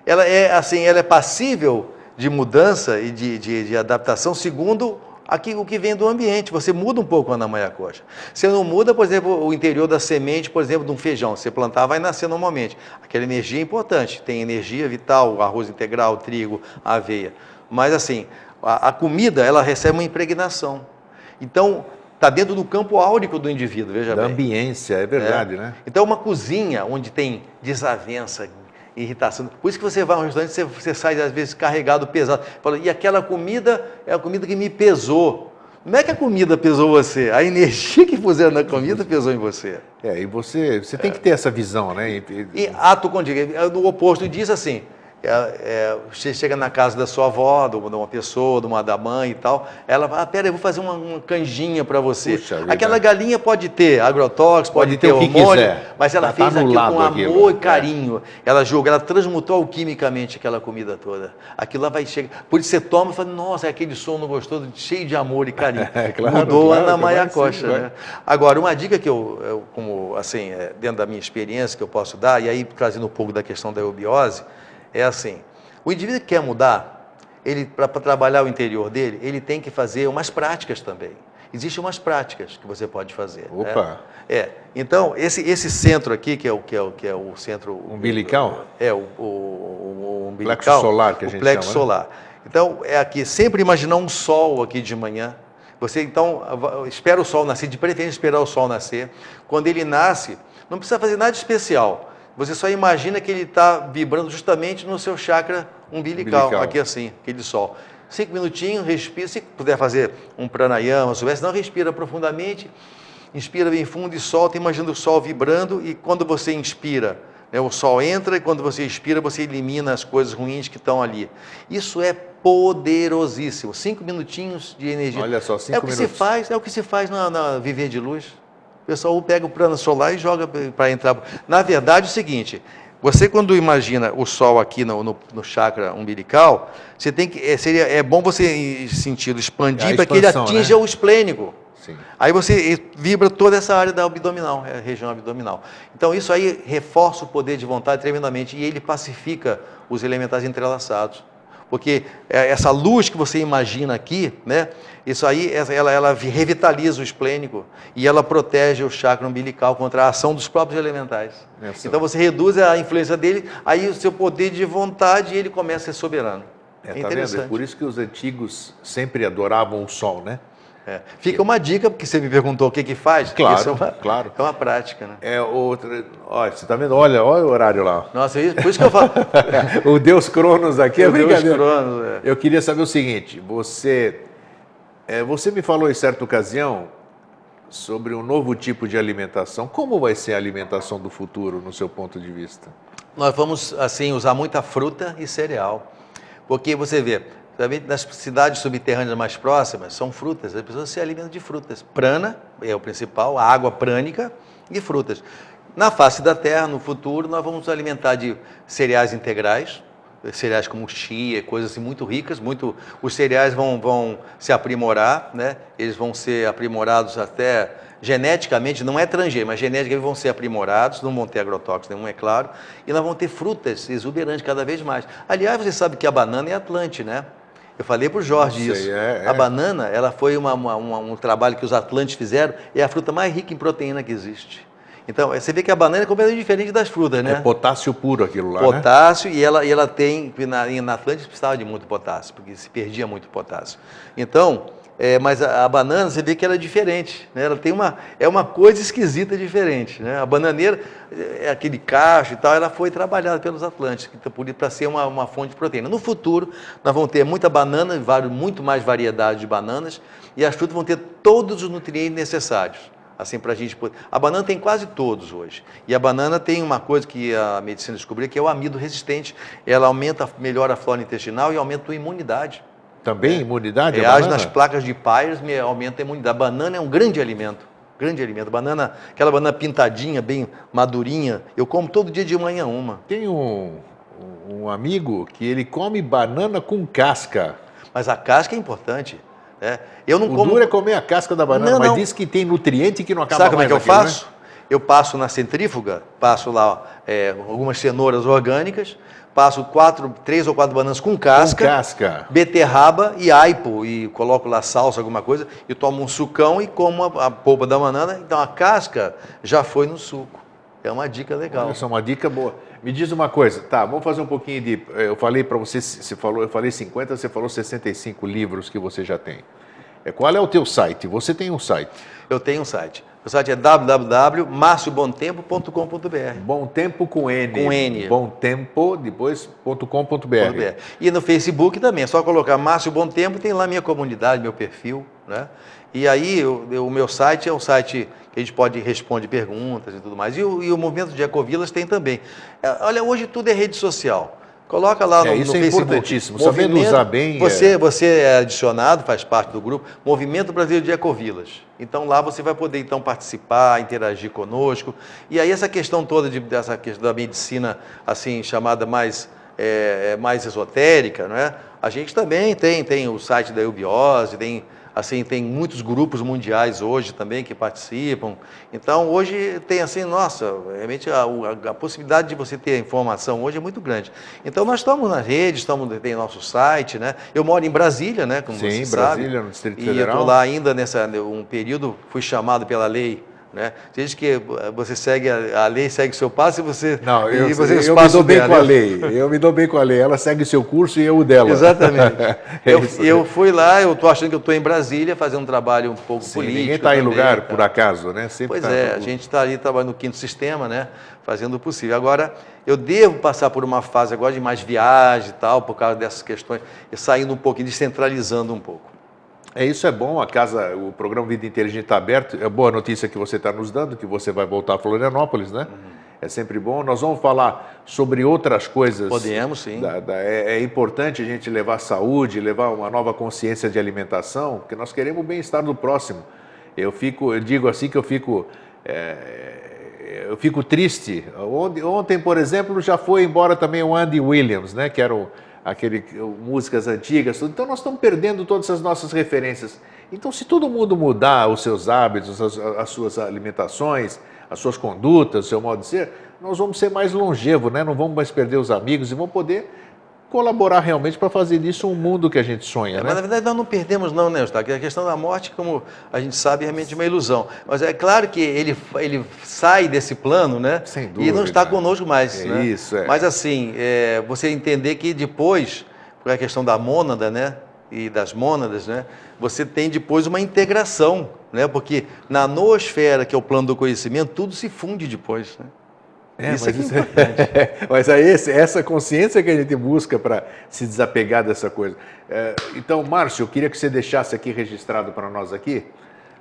ela, é, assim, ela é passível de mudança e de, de, de adaptação segundo aqui, o que vem do ambiente. Você muda um pouco a Ana Maria Costa. Você não muda, por exemplo, o interior da semente, por exemplo, de um feijão. Você plantar, vai nascer normalmente. Aquela energia é importante. Tem energia vital, arroz integral, trigo, aveia. Mas assim, a, a comida, ela recebe uma impregnação. Então, está dentro do campo áurico do indivíduo, veja bem. Da ambiência, é verdade, né? Então, uma cozinha onde tem desavença, irritação. Por isso que você vai a um restaurante, você, você sai às vezes carregado, pesado. Fala, e aquela comida é a comida que me pesou. Não é que a comida pesou você, a energia que puseram na comida pesou em você. É, e você, você tem é. que ter essa visão, né? E, e... e ato contínuo. O oposto diz assim, é, é, você chega na casa da sua avó, de uma pessoa, de uma da mãe e tal, ela fala, ah, pera, eu vou fazer uma, uma canjinha para você. Puxa, aquela galinha pode ter agrotóxico, pode, pode ter, ter o hormônio, quiser. Mas ela, ela fez tá aquilo com amor aquilo. e carinho. É. Ela jogou, ela transmutou alquimicamente aquela comida toda. Aquilo lá vai chegar. Por isso você toma e fala, nossa, aquele sono gostoso, cheio de amor e carinho. É, claro, Mudou claro, a Ana Maria Costa. Né? Agora, uma dica que eu, eu como, assim, é, dentro da minha experiência, que eu posso dar, e aí trazendo um pouco da questão da eubiose, é assim, o indivíduo que quer mudar, ele para trabalhar o interior dele, ele tem que fazer umas práticas também. Existem umas práticas que você pode fazer. Opa! Né? É. Então, esse, esse centro aqui, que é o, que é o, que é o centro... Umbilical? É, o, o, o, o umbilical. Plexo solar, que a gente chama. O plexo solar. Então, é aqui, sempre imaginar um sol aqui de manhã. Você, então, espera o sol nascer, de preferência esperar o sol nascer. Quando ele nasce, não precisa fazer nada especial. Você só imagina que ele está vibrando justamente no seu chakra umbilical, umbilical, aqui assim, aquele sol. Cinco minutinhos, respira, se puder fazer um pranayama, se não, respira profundamente, inspira bem fundo e solta, imagina o sol vibrando, e quando você inspira, né, o sol entra, e quando você expira, você elimina as coisas ruins que estão ali. Isso é poderosíssimo, cinco minutinhos de energia. Olha só, cinco é o que minutos. Se faz, é o que se faz na, na Viver de Luz. O pessoal pega o plano solar e joga para entrar. Na verdade, é o seguinte, você quando imagina o sol aqui no, no, no chakra umbilical, você tem que, é, seria, é bom você sentir expandir é para que ele atinja, né, o esplênico. Sim. Aí você vibra toda essa área da abdominal, a região abdominal. Então, isso aí reforça o poder de vontade tremendamente e ele pacifica os elementais entrelaçados. Porque essa luz que você imagina aqui, né, isso aí, ela, ela revitaliza o esplênico e ela protege o chakra umbilical contra a ação dos próprios elementais. Essa. Então você reduz a influência dele, aí o seu poder de vontade, ele começa a ser soberano. É, é interessante. Tá vendo? É por isso que os antigos sempre adoravam o sol, né? É. Fica uma dica, porque você me perguntou o que que faz. Claro, isso é uma, claro. É uma prática, né? É outra... Olha, você está vendo? Olha, olha o horário lá. Nossa, isso, por isso que eu falo. O Deus Cronos aqui é brincadeira. Deus Cronos, é. Eu queria saber o seguinte, você, é, você me falou em certa ocasião sobre um novo tipo de alimentação. Como vai ser a alimentação do futuro, no seu ponto de vista? Nós vamos, assim, usar muita fruta e cereal. Porque você vê... Nas cidades subterrâneas mais próximas, são frutas. As pessoas se alimentam de frutas. Prana é o principal, a água prânica e frutas. Na face da Terra, no futuro, nós vamos nos alimentar de cereais integrais, cereais como chia, coisas assim muito ricas. Muito... Os cereais vão, vão se aprimorar, né? Eles vão ser aprimorados até geneticamente, não é transgênico, mas geneticamente vão ser aprimorados, não vão ter agrotóxicos nenhum, é claro. E nós vamos ter frutas exuberantes cada vez mais. Aliás, você sabe que a banana é atlante, né? Eu falei para o Jorge isso. É, é. A banana, ela foi uma, uma, uma, um trabalho que os atlantes fizeram, é a fruta mais rica em proteína que existe. Então, você vê que a banana é completamente diferente das frutas, né? É potássio puro aquilo lá, Potássio, né? e, ela, e ela tem, na, na Atlântica precisava de muito potássio, porque se perdia muito potássio. Então, é, mas a, a banana, você vê que ela é diferente, né? Ela tem uma, é uma coisa esquisita diferente, né? A bananeira, aquele cacho e tal, ela foi trabalhada pelos atlantes, para ser uma, uma fonte de proteína. No futuro, nós vamos ter muita banana, muito mais variedade de bananas, e as frutas vão ter todos os nutrientes necessários. Assim, para a gente poder... A banana tem quase todos hoje. E a banana tem uma coisa que a medicina descobriu, que é o amido resistente. Ela aumenta, melhora a flora intestinal e aumenta a imunidade. Também imunidade? É, a age nas placas de Peyer's, aumenta a imunidade. A banana é um grande alimento. Grande alimento. Banana, aquela banana pintadinha, bem madurinha. Eu como todo dia de manhã uma. Tem um, um amigo que ele come banana com casca. Mas a casca é importante. É. Eu não o como... duro é comer a casca da banana, não, mas não. Diz que tem nutriente que não acaba mais. Sabe como mais é que eu faço? Né? eu passo na centrífuga, passo lá é, algumas cenouras orgânicas, passo quatro, três ou quatro bananas com casca, com casca, beterraba e aipo, e coloco lá salsa, alguma coisa, e tomo um sucão e como a, a polpa da banana, então a casca já foi no suco. É uma dica legal. Olha, é uma dica boa. Me diz uma coisa, tá, vamos fazer um pouquinho de... Eu falei para você, você falou, eu falei cinquenta, você falou sessenta e cinco livros que você já tem. Qual é o teu site? Você tem um site? Eu tenho um site. O site é w w w ponto marcio bontempo ponto com ponto b r. Bom Tempo com N. Com N. Bom Tempo, depois, .com.br. E no Facebook também, é só colocar Márcio Bom Tempo, tem lá minha comunidade, meu perfil, né? E aí eu, eu, o meu site é um site que a gente pode responder perguntas e tudo mais. E o, e o Movimento de Ecovilas tem também. É, olha, hoje tudo é rede social. Coloca lá no, é, isso no é Facebook. Importantíssimo. Sabendo usar bem. Você é... você é adicionado, faz parte do grupo, Movimento Brasileiro de Ecovilas. Então lá você vai poder então participar, interagir conosco. E aí essa questão toda de, dessa questão da medicina assim chamada mais é, mais esotérica, não é? A gente também tem tem o site da Iobiose, tem assim tem muitos grupos mundiais hoje também que participam. Então hoje tem assim, nossa, realmente a, a, a possibilidade de você ter informação hoje é muito grande. Então nós estamos na rede, estamos tem nosso site, né? Eu moro em Brasília, né? Como sim, você Brasília, sabe, no Distrito Federal. E eu estou lá ainda nessa um período, fui chamado pela lei, né? Diz que você segue a, a lei, segue o seu passo e você... Não, eu, e você eu me dou bem dela, com a lei, eu me dou bem com a lei, ela segue o seu curso e eu o dela. Exatamente. é eu, eu fui lá, eu estou achando que eu estou em Brasília fazendo um trabalho um pouco sim, político. Ninguém está em lugar, tá, por acaso, né? Sempre pois tá é, tudo. A gente está ali trabalhando no quinto sistema, né? Fazendo o possível. Agora, eu devo passar por uma fase agora de mais viagem e tal, por causa dessas questões, e saindo um pouquinho, descentralizando um pouco. É, isso é bom, a casa, o programa Vida Inteligente está aberto, é boa notícia que você está nos dando, que você vai voltar a Florianópolis, né? Uhum. É sempre bom. Nós vamos falar sobre outras coisas. Podemos, sim. Da, da, é, é importante a gente levar saúde, levar uma nova consciência de alimentação, porque nós queremos o bem-estar do próximo. Eu fico, eu digo assim que eu fico... É... Eu fico triste. Ontem, por exemplo, já foi embora também o Andy Williams, né? Que eram aquele, músicas antigas. Então, nós estamos perdendo todas as nossas referências. Então, se todo mundo mudar os seus hábitos, as, as suas alimentações, as suas condutas, o seu modo de ser, nós vamos ser mais longevos, né? Não vamos mais perder os amigos e vamos poder colaborar realmente para fazer disso um mundo que a gente sonha, é, né? Mas, na verdade, nós não perdemos não, né, Eustáquio? A questão da morte, como a gente sabe, é realmente uma ilusão. Mas é claro que ele, ele sai desse plano, né? Sem dúvida. E não está conosco mais, é, né? Isso, é. Mas, assim, é, você entender que depois, por a questão da mônada, né? E das mônadas, né? Você tem depois uma integração, né? Porque na noosfera, que é o plano do conhecimento, tudo se funde depois, né? É, isso mas, é é, mas é esse, essa consciência que a gente busca para se desapegar dessa coisa. É, então, Márcio, eu queria que você deixasse aqui registrado para nós aqui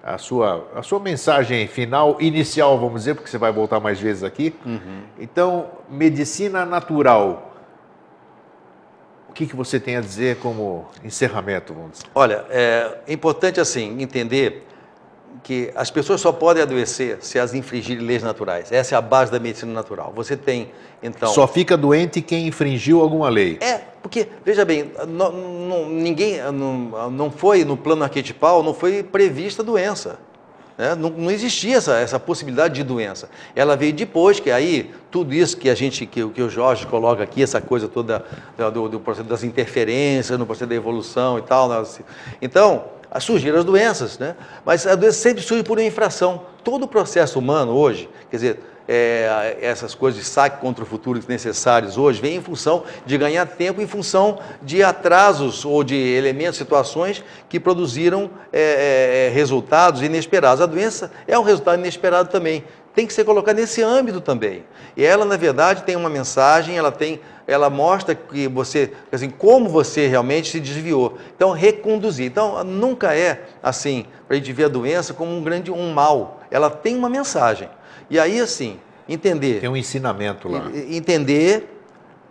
a sua, a sua mensagem final, inicial, vamos dizer, porque você vai voltar mais vezes aqui. Uhum. Então, medicina natural. O que, que você tem a dizer como encerramento, vamos dizer? Olha, é importante assim entender que as pessoas só podem adoecer se as infringirem leis naturais. Essa é a base da medicina natural. Você tem, então... Só fica doente quem infringiu alguma lei. É, porque, veja bem, não, não, ninguém, não, não foi no plano arquetipal, não foi prevista doença. Né? Não, não existia essa, essa possibilidade de doença. Ela veio depois, que aí tudo isso que a gente, que, que o Jorge coloca aqui, essa coisa toda do, do processo das interferências, no processo da evolução e tal. Então... surgiram as doenças, né? Mas a doença sempre surge por uma infração. Todo o processo humano hoje, quer dizer, é, essas coisas de saque contra o futuro necessários hoje, vem em função de ganhar tempo, em função de atrasos ou de elementos, situações que produziram é, é, resultados inesperados. A doença é um resultado inesperado também. Tem que ser colocada nesse âmbito também. E ela, na verdade, tem uma mensagem, ela tem... ela mostra que você, assim, como você realmente se desviou. Então, reconduzir. Então, nunca é assim, para a gente ver a doença como um grande, um mal. Ela tem uma mensagem. E aí, assim, entender... Tem um ensinamento lá. Entender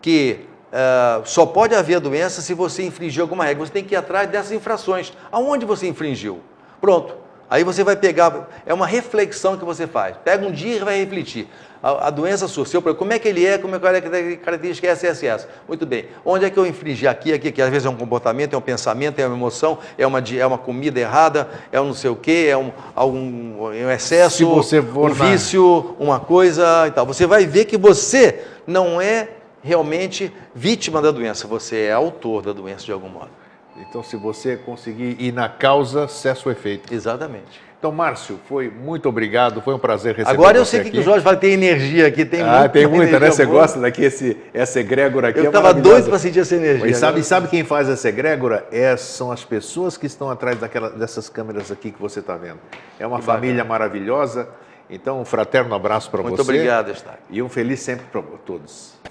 que uh, só pode haver doença se você infringir alguma regra. Você tem que ir atrás dessas infrações. Aonde você infringiu? Pronto. Aí você vai pegar... É uma reflexão que você faz. Pega um dia e vai refletir. a, a doença sua, seu, como é que ele é, como é que é a característica essa, essa, essa. Muito bem, onde é que eu infringi aqui, aqui, que às vezes é um comportamento, é um pensamento, é uma emoção, é uma, é uma comida errada, é um não sei o quê, é um, algum, é um excesso, se você for um na... vício, uma coisa e tal. Você vai ver que você não é realmente vítima da doença, você é autor da doença de algum modo. Então, se você conseguir ir na causa, cessa o efeito. Exatamente. Então, Márcio, foi muito obrigado, foi um prazer receber você aqui. Agora eu sei que, que o Jorge vai ter energia aqui, tem ah, muita Ah, tem muita, né? Você boa. gosta daqui, esse, essa egrégora aqui. Eu estava é doido para sentir essa energia. E sabe, né? sabe quem faz essa egrégora? É, são as pessoas que estão atrás daquela, dessas câmeras aqui que você está vendo. É uma que família bacana. maravilhosa. Então, um fraterno abraço para você. Muito obrigado, Eustáquio. E um feliz sempre para todos.